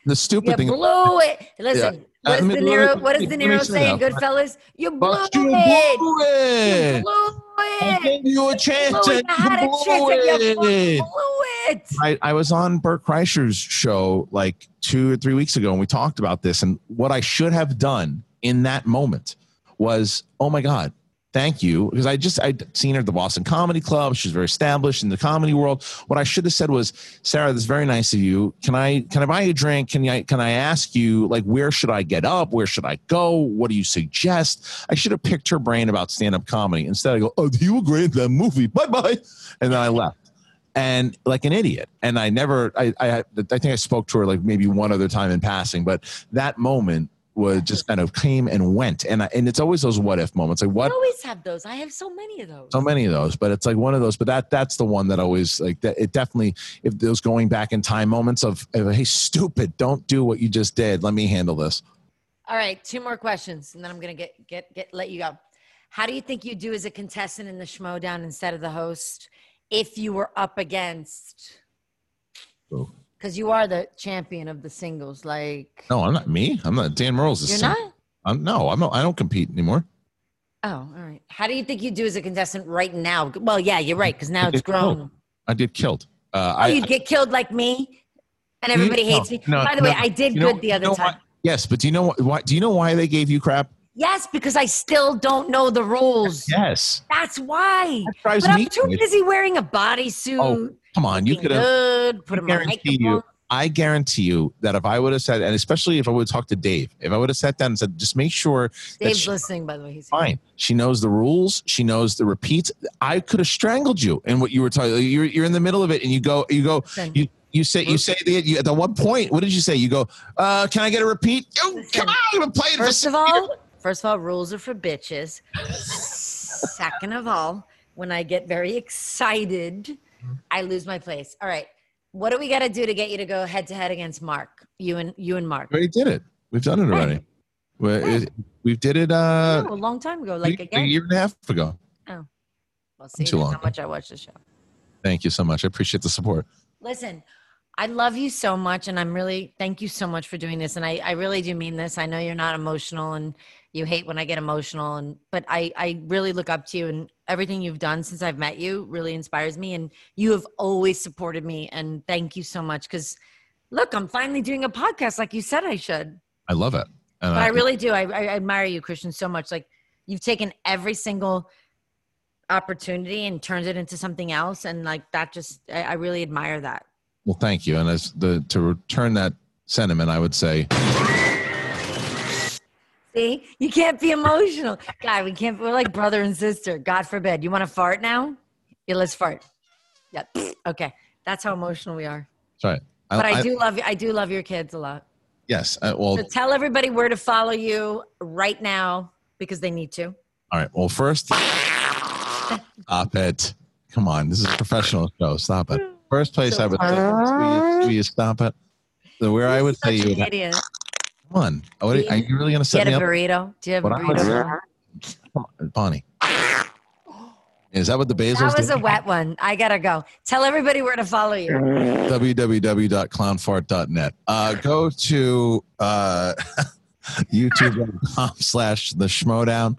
the stupid you thing. You blew it. Listen, yeah. what, is Niro, what does De Niro say in Goodfellas? You blew, but you blew it. it. You blew it. I gave you a chance. You blew it. You had a chance and you blew it. I, I was on Bert Kreischer's show like two or three weeks ago, and we talked about this. And what I should have done in that moment was, oh my God, thank you. Because I just, I'd seen her at the Boston Comedy Club. She's very established in the comedy world. What I should have said was, "Sarah, this is very nice of you. Can I, can I buy you a drink? Can I, can I ask you, like, where should I get up? Where should I go? What do you suggest?" I should have picked her brain about stand-up comedy. Instead, I go, "Oh, you agree with that movie? Bye-bye." And then I left. And like an idiot. And I never, I, I I think I spoke to her like maybe one other time in passing, but that moment was just kind of came and went. And I, and it's always those what if moments. Like what? I always have those. I have so many of those. So many of those, but it's like one of those, but that, that's the one that always like that. It definitely, if those going back in time moments of, of, "Hey, stupid, don't do what you just did. Let me handle this." All right. Two more questions. And then I'm going to get, get, get, let you go. How do you think you do as a contestant in the Schmoedown instead of the host? If you were up against, because you are the champion of the singles, like no, I'm not me. I'm not Dan Merle's. The you're sing- not. I'm, no, I'm not. I don't compete anymore. Oh, all right. How do you think you do as a contestant right now? Well, yeah, you're right, because now it's grown. I did killed. Uh, oh, I, you'd get killed like me, and everybody no, hates me. No, By the no, way, I did good know, the other you know time. Why, yes, but do you know why? Do you know why they gave you crap? Yes, because I still don't know the rules. Yes, that's why. That drives but me I'm too crazy. busy wearing a bodysuit. Oh, come on, you could have. Put I guarantee you. I guarantee you that if I would have said, and especially if I would have talked to Dave, if I would have sat down and said, just make sure. Dave's she, listening, by the way. He's fine. Here. She knows the rules. She knows the repeats. I could have strangled you. And what you were talking, you're you're in the middle of it, and you go, you go, you you say, you say the, you, at the one point, what did you say? You go, uh, can I get a repeat? Oh, come on, I've been playing for six years. First of all, first of all, rules are for bitches. Second of all, when I get very excited, I lose my place. All right. What do we got to do to get you to go head to head against Mark? You and you and Mark. We already did it. We've done it already. Right. We did it uh, no, a long time ago, like a, a year and a half ago. Oh, well, see how much I watched the show. Thank you so much. I appreciate the support. Listen, I love you so much, and I'm really thank you so much for doing this. And I, I really do mean this. I know you're not emotional, and you hate when I get emotional, and but I I really look up to you, and everything you've done since I've met you really inspires me, and you have always supported me, and thank you so much. Because look, I'm finally doing a podcast like you said I should. I love it, and but I, I really do. I, I admire you, Christian, so much. Like you've taken every single opportunity and turned it into something else, and like that just I, I really admire that. Well, thank you, and as the to return that sentiment, I would say. See? You can't be emotional. God, we can't. We're like brother and sister. God forbid. You want to fart now? Yeah, let's fart. Yeah. Okay. That's how emotional we are. Sorry. I, but I, I do love I do love your kids a lot. Yes. I, well, so tell everybody where to follow you right now because they need to. All right. Well, first. Stop it. Come on. This is a professional show. Stop it. First place so I would say, will you, will you stop it? So where You're I would say you would. Come on. Are you, are you really going to set me up? Do you have a burrito? Do you have a burrito? Come on, Bonnie. Is that what the basil is? That was a wet one. I got to go. Tell everybody where to follow you. w w w dot clown fart dot net. Uh, go to uh, youtube dot com slash the schmoedown,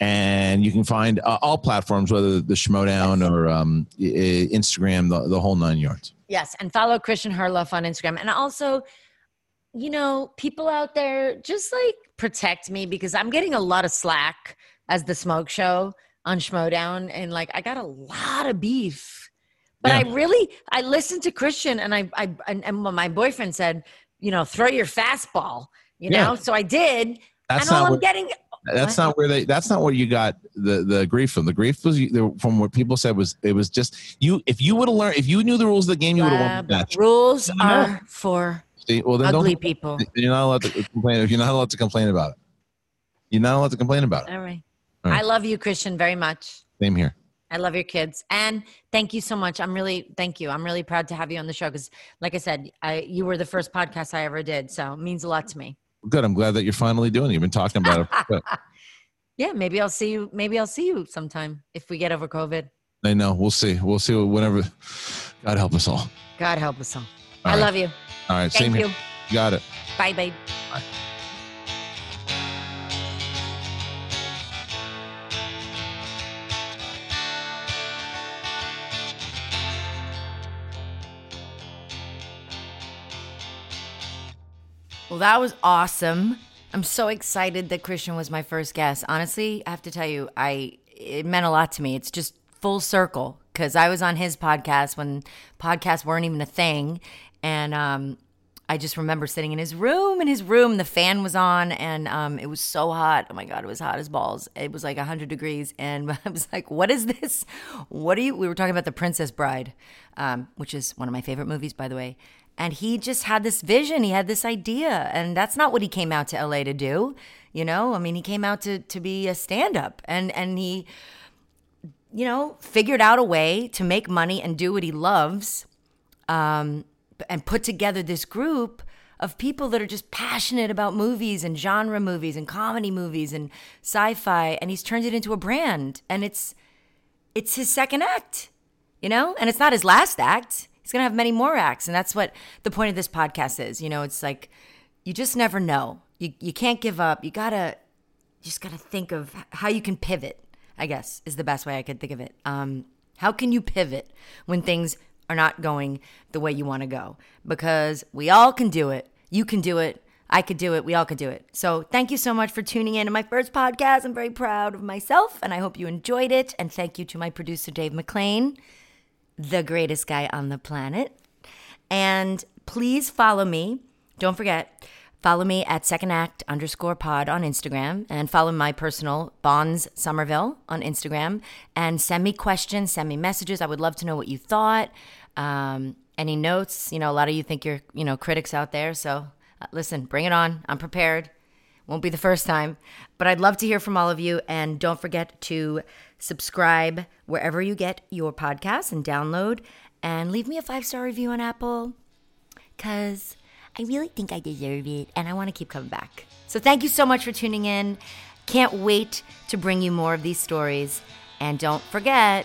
and you can find uh, all platforms, whether the Schmoedown yes. or um, Instagram, the, the whole nine yards. Yes, and follow Christian Harloff on Instagram. And also... You know, people out there, just like protect me because I'm getting a lot of slack as the smoke show on Schmoedown, and like I got a lot of beef. But yeah. I really, I listened to Christian, and I, I, and, and when my boyfriend said, you know, throw your fastball, you yeah. know, so I did. That's and all I'm where, getting. That's what? not where they. That's not where you got the the grief from. The grief was from what people said was it was just you. If you would have learned, if you knew the rules of the game, you would have won the match. Rules no. are for. Well, then ugly don't, people. You're not allowed to complain. You're not allowed to complain about it. You're not allowed to complain about it. All right. All right. I love you, Christian, very much. Same here. I love your kids, and thank you so much. I'm really thank you. I'm really proud to have you on the show because, like I said, I, you were the first podcast I ever did, so it means a lot to me. Good. I'm glad that you're finally doing it. You've been talking about it. For yeah, maybe I'll see you. Maybe I'll see you sometime if we get over COVID. I know. We'll see. We'll see. Whenever. God help us all. God help us all. all I right. love you. All right, Thank same you. Here. Got it. Bye, babe. Bye. Well, that was awesome. I'm so excited that Christian was my first guest. Honestly, I have to tell you, I it meant a lot to me. It's just full circle because I was on his podcast when podcasts weren't even a thing. And um, I just remember sitting in his room, in his room, the fan was on, and um, it was so hot. Oh, my God, it was hot as balls. It was like one hundred degrees, and I was like, what is this? What are you? We were talking about The Princess Bride, um, which is one of my favorite movies, by the way. And he just had this vision. He had this idea, and that's not what he came out to L A to do, you know? I mean, he came out to, to be a stand-up, and, and he, you know, figured out a way to make money and do what he loves, um, and put together this group of people that are just passionate about movies and genre movies and comedy movies and sci-fi, and he's turned it into a brand, and it's it's his second act, you know? And it's not his last act. He's going to have many more acts, and that's what the point of this podcast is. You know, it's like you just never know. You you can't give up. You got to just got to think of how you can pivot, I guess, is the best way I could think of it. Um How can you pivot when things are not going the way you want to go? Because we all can do it. You can do it. I could do it. We all could do it. So thank you so much for tuning in to my first podcast. I'm very proud of myself, and I hope you enjoyed it. And thank you to my producer, Dave McLean, the greatest guy on the planet. And please follow me. Don't forget, follow me at secondact underscore pod on Instagram, and follow my personal Bonds Somerville on Instagram, and send me questions, send me messages. I would love to know what you thought. Um, any notes? You know, a lot of you think you're, you know, critics out there. So listen, bring it on. I'm prepared. Won't be the first time, but I'd love to hear from all of you. And don't forget to subscribe wherever you get your podcasts and download, and leave me a five-star review on Apple, because I really think I deserve it, and I want to keep coming back. So thank you so much for tuning in. Can't wait to bring you more of these stories. And don't forget,